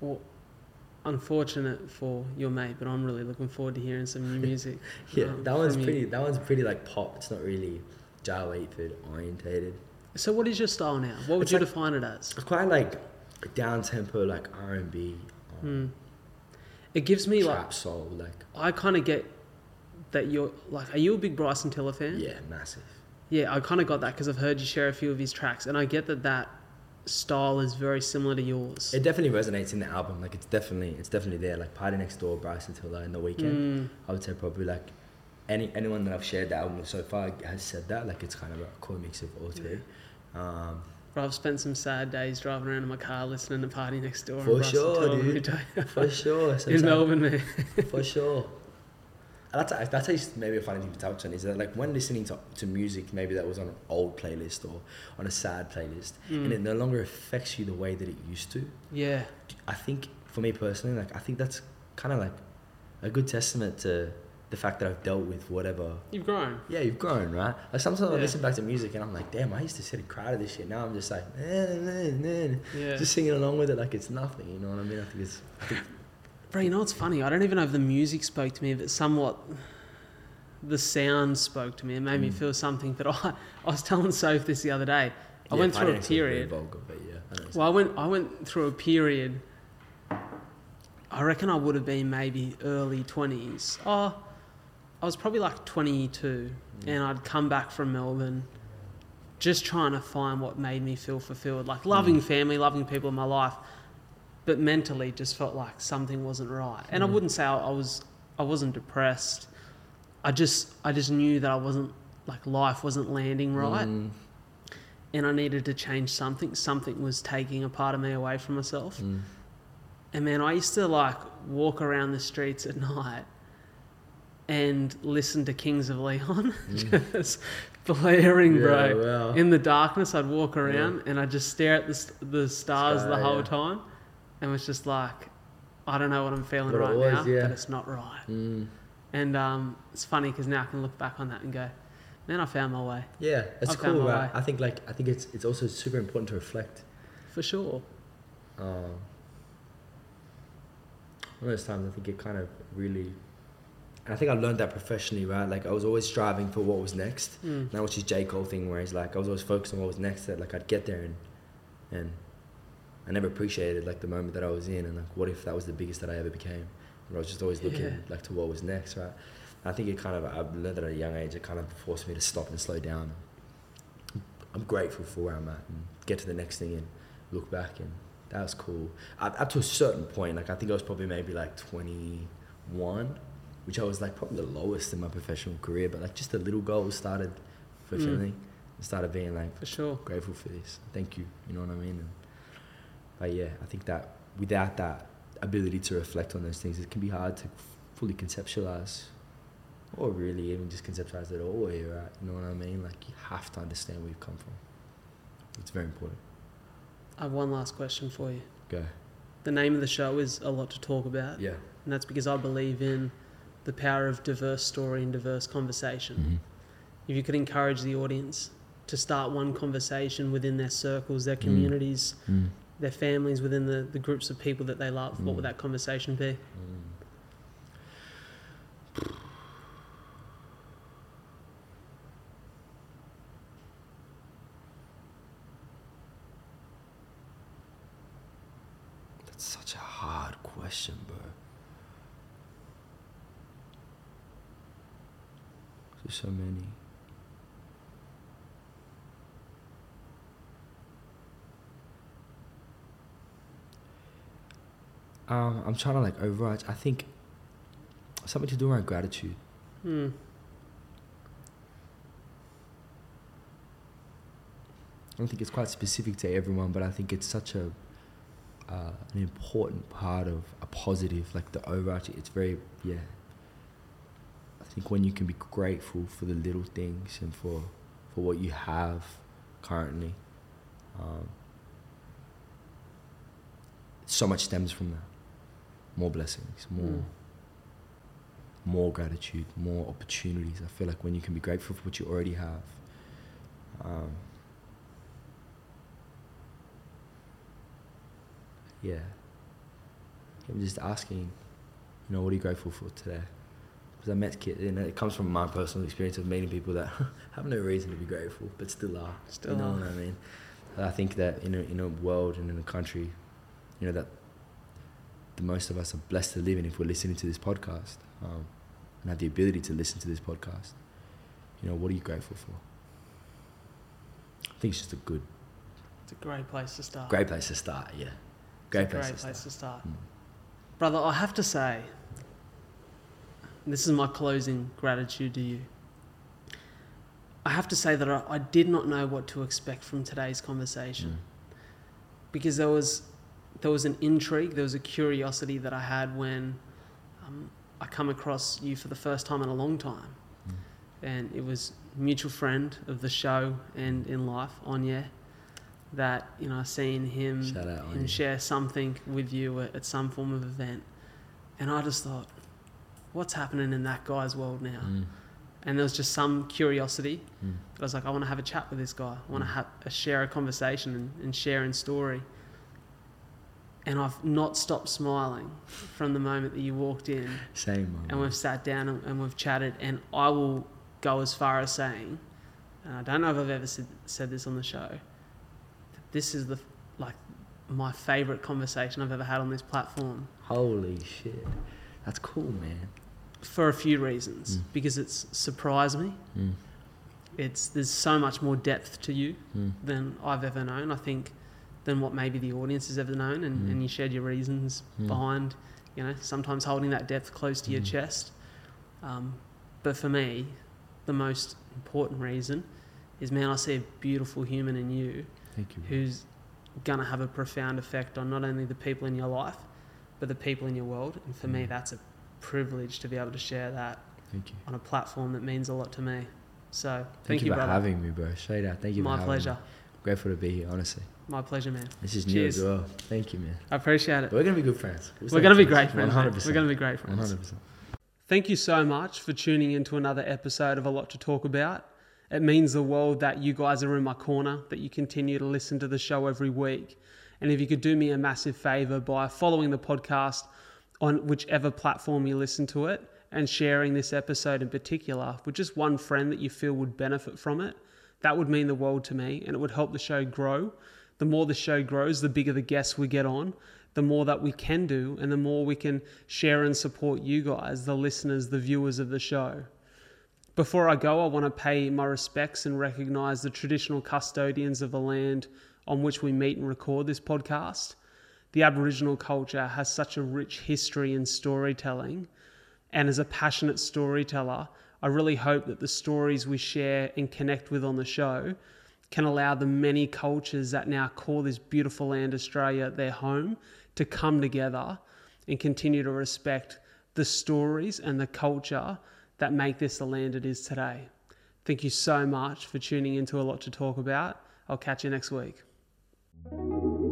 Well, unfortunate for your mate, but I'm really looking forward to hearing some new music. That one's pretty. That one's pretty like pop. It's not really Jai Waetford orientated. So what is your style now? What would you define it as? It's quite like down-tempo, like R&B. It gives me trap, like... soul, like... I kind of get that you're... Like, are you a big Bryson Tiller fan? Yeah, massive. Yeah, I kind of got that because I've heard you share a few of his tracks, and I get that that style is very similar to yours. It definitely resonates in the album. Like, it's definitely there. Like, Party Next Door, Bryson Tiller, and The Weeknd. I would say probably, like... Anyone that I've shared the album with so far has said that. Like, it's kind of a cool mix of all three. But I've spent some sad days driving around in my car listening to Party Next Door. For sure, dude. For sure. In Melbourne, man. For sure. That's actually maybe a funny thing to touch on, is that, like, when listening to music, maybe that was on an old playlist or on a sad playlist, and it no longer affects you the way that it used to. Yeah. I think, for me personally, like, I think that's kind of, like, a good testament to... the fact that I've dealt with whatever. You've grown. Yeah, you've grown, right? Like, sometimes I listen back to music and I'm like, damn, I used to sit and cry to this shit. Now I'm just like, just singing along with it like it's nothing. You know what I mean? I think bro, you know what's funny? I don't even know if the music spoke to me, but somewhat the sound spoke to me. It made me feel something. But I was telling Soph this the other day. I went through a period. Vulgar, but I went through a period. I reckon I would have been maybe early 20s. I was probably like 22 and I'd come back from Melbourne just trying to find what made me feel fulfilled, like loving family, loving people in my life, but mentally just felt like something wasn't right. And I wouldn't say I wasn't depressed. I just knew that I wasn't, like, life wasn't landing right. And I needed to change something. Something was taking a part of me away from myself. And man, I used to, like, walk around the streets at night and listen to Kings of Leon, just blaring, bro. Wow. In the darkness, I'd walk around and I'd just stare at the stars the whole time, and was just like, I don't know what I'm feeling right now, but it's not right. And it's funny because now I can look back on that and go, man, I found my way. Yeah, it's cool, right? I think it's also super important to reflect. For sure. One of those times, I think it kind of really... And I think I learned that professionally, right? Like, I was always striving for what was next. Now it's this J. Cole thing where he's like, I was always focused on what was next, that, like, I'd get there and I never appreciated, like, the moment that I was in, and, like, what if that was the biggest that I ever became? And I was just always looking, like, to what was next, right? And I think it kind of... I learned that at a young age, it kind of forced me to stop and slow down. I'm grateful for where I'm at and get to the next thing and look back, and that was cool. Up to a certain point, like, I think I was probably maybe, like, 21... which I was, like, probably the lowest in my professional career, but, like, just the little goals started fulfilling. I started being, like, for sure, grateful for this. Thank you. You know what I mean? And, but yeah, I think that without that ability to reflect on those things, it can be hard to fully conceptualize, or really even just conceptualize it all. Right? You know what I mean? Like, you have to understand where you've come from. It's very important. I have one last question for you. Go. The name of the show is A Lot to Talk About. Yeah. And that's because I believe in the power of diverse story and diverse conversation. If you could encourage the audience to start one conversation within their circles, their communities, their families, within the groups of people that they love, what would that conversation be? That's such a hard question, bro. There's so many. I'm trying to, like, overarch. I think something to do around gratitude. I don't think it's quite specific to everyone, but I think it's such a an important part of a positive, like the overarching. It's very, I think when you can be grateful for the little things and for what you have currently, so much stems from that. More blessings, more gratitude, more opportunities. I feel like when you can be grateful for what you already have, I'm just asking, you know, what are you grateful for today? because I met kids, you know, it comes from my personal experience of meeting people that have no reason to be grateful, but still are. Still, you know what I mean? I think that in a world and in a country, you know, that the most of us are blessed to live in if we're listening to this podcast, and have the ability to listen to this podcast, you know, what are you grateful for? I think it's just it's a great place to start. Great place to start, yeah. Great place to start. Mm. Brother, I have to say, and this is my closing gratitude to you, I have to say that I did not know what to expect from today's conversation, because there was an intrigue, there was a curiosity that I had when I come across you for the first time in a long time, and it was mutual friend of the show and in life, Anya, that, you know, I seen him share something with you at some form of event, and I just thought, what's happening in that guy's world now? And there was just some curiosity. I was like, I want to have a chat with this guy. I want to share a conversation and share in story. And I've not stopped smiling from the moment that you walked in. Same moment. And we've sat down and we've chatted. And I will go as far as saying, and I don't know if I've ever said this on the show, that this is my favourite conversation I've ever had on this platform. Holy shit. That's cool, man. For a few reasons, because it's surprised me. There's so much more depth to you than I've ever known, I think, than what maybe the audience has ever known, and you shared your reasons behind, you know, sometimes holding that depth close to your chest. But for me, the most important reason is, man, I see a beautiful human in you. Thank you. Who's gonna have a profound effect on not only the people in your life, but the people in your world. And for me, that's a privilege to be able to share that on a platform that means a lot to me. So thank you for having me, bro. Straight out. Thank you. My pleasure. Grateful to be here, honestly. My pleasure, man. This is new as well. Thank you, man. I appreciate it. We're gonna be good friends. We're gonna be great friends. 100%. We're gonna be great friends. 100%. Thank you so much for tuning in to another episode of A Lot to Talk About. It means the world that you guys are in my corner, that you continue to listen to the show every week. And if you could do me a massive favor by following the podcast on whichever platform you listen to it, and sharing this episode in particular with just one friend that you feel would benefit from it, that would mean the world to me, and it would help the show grow. The more the show grows, the bigger the guests we get on, the more that we can do, and the more we can share and support you guys, the listeners, the viewers of the show. Before I go, I want to pay my respects and recognize the traditional custodians of the land on which we meet and record this podcast. The Aboriginal culture has such a rich history in storytelling, and as a passionate storyteller, I really hope that the stories we share and connect with on the show can allow the many cultures that now call this beautiful land, Australia, their home, to come together and continue to respect the stories and the culture that make this the land it is today. Thank you so much for tuning into A Lot to Talk About. I'll catch you next week.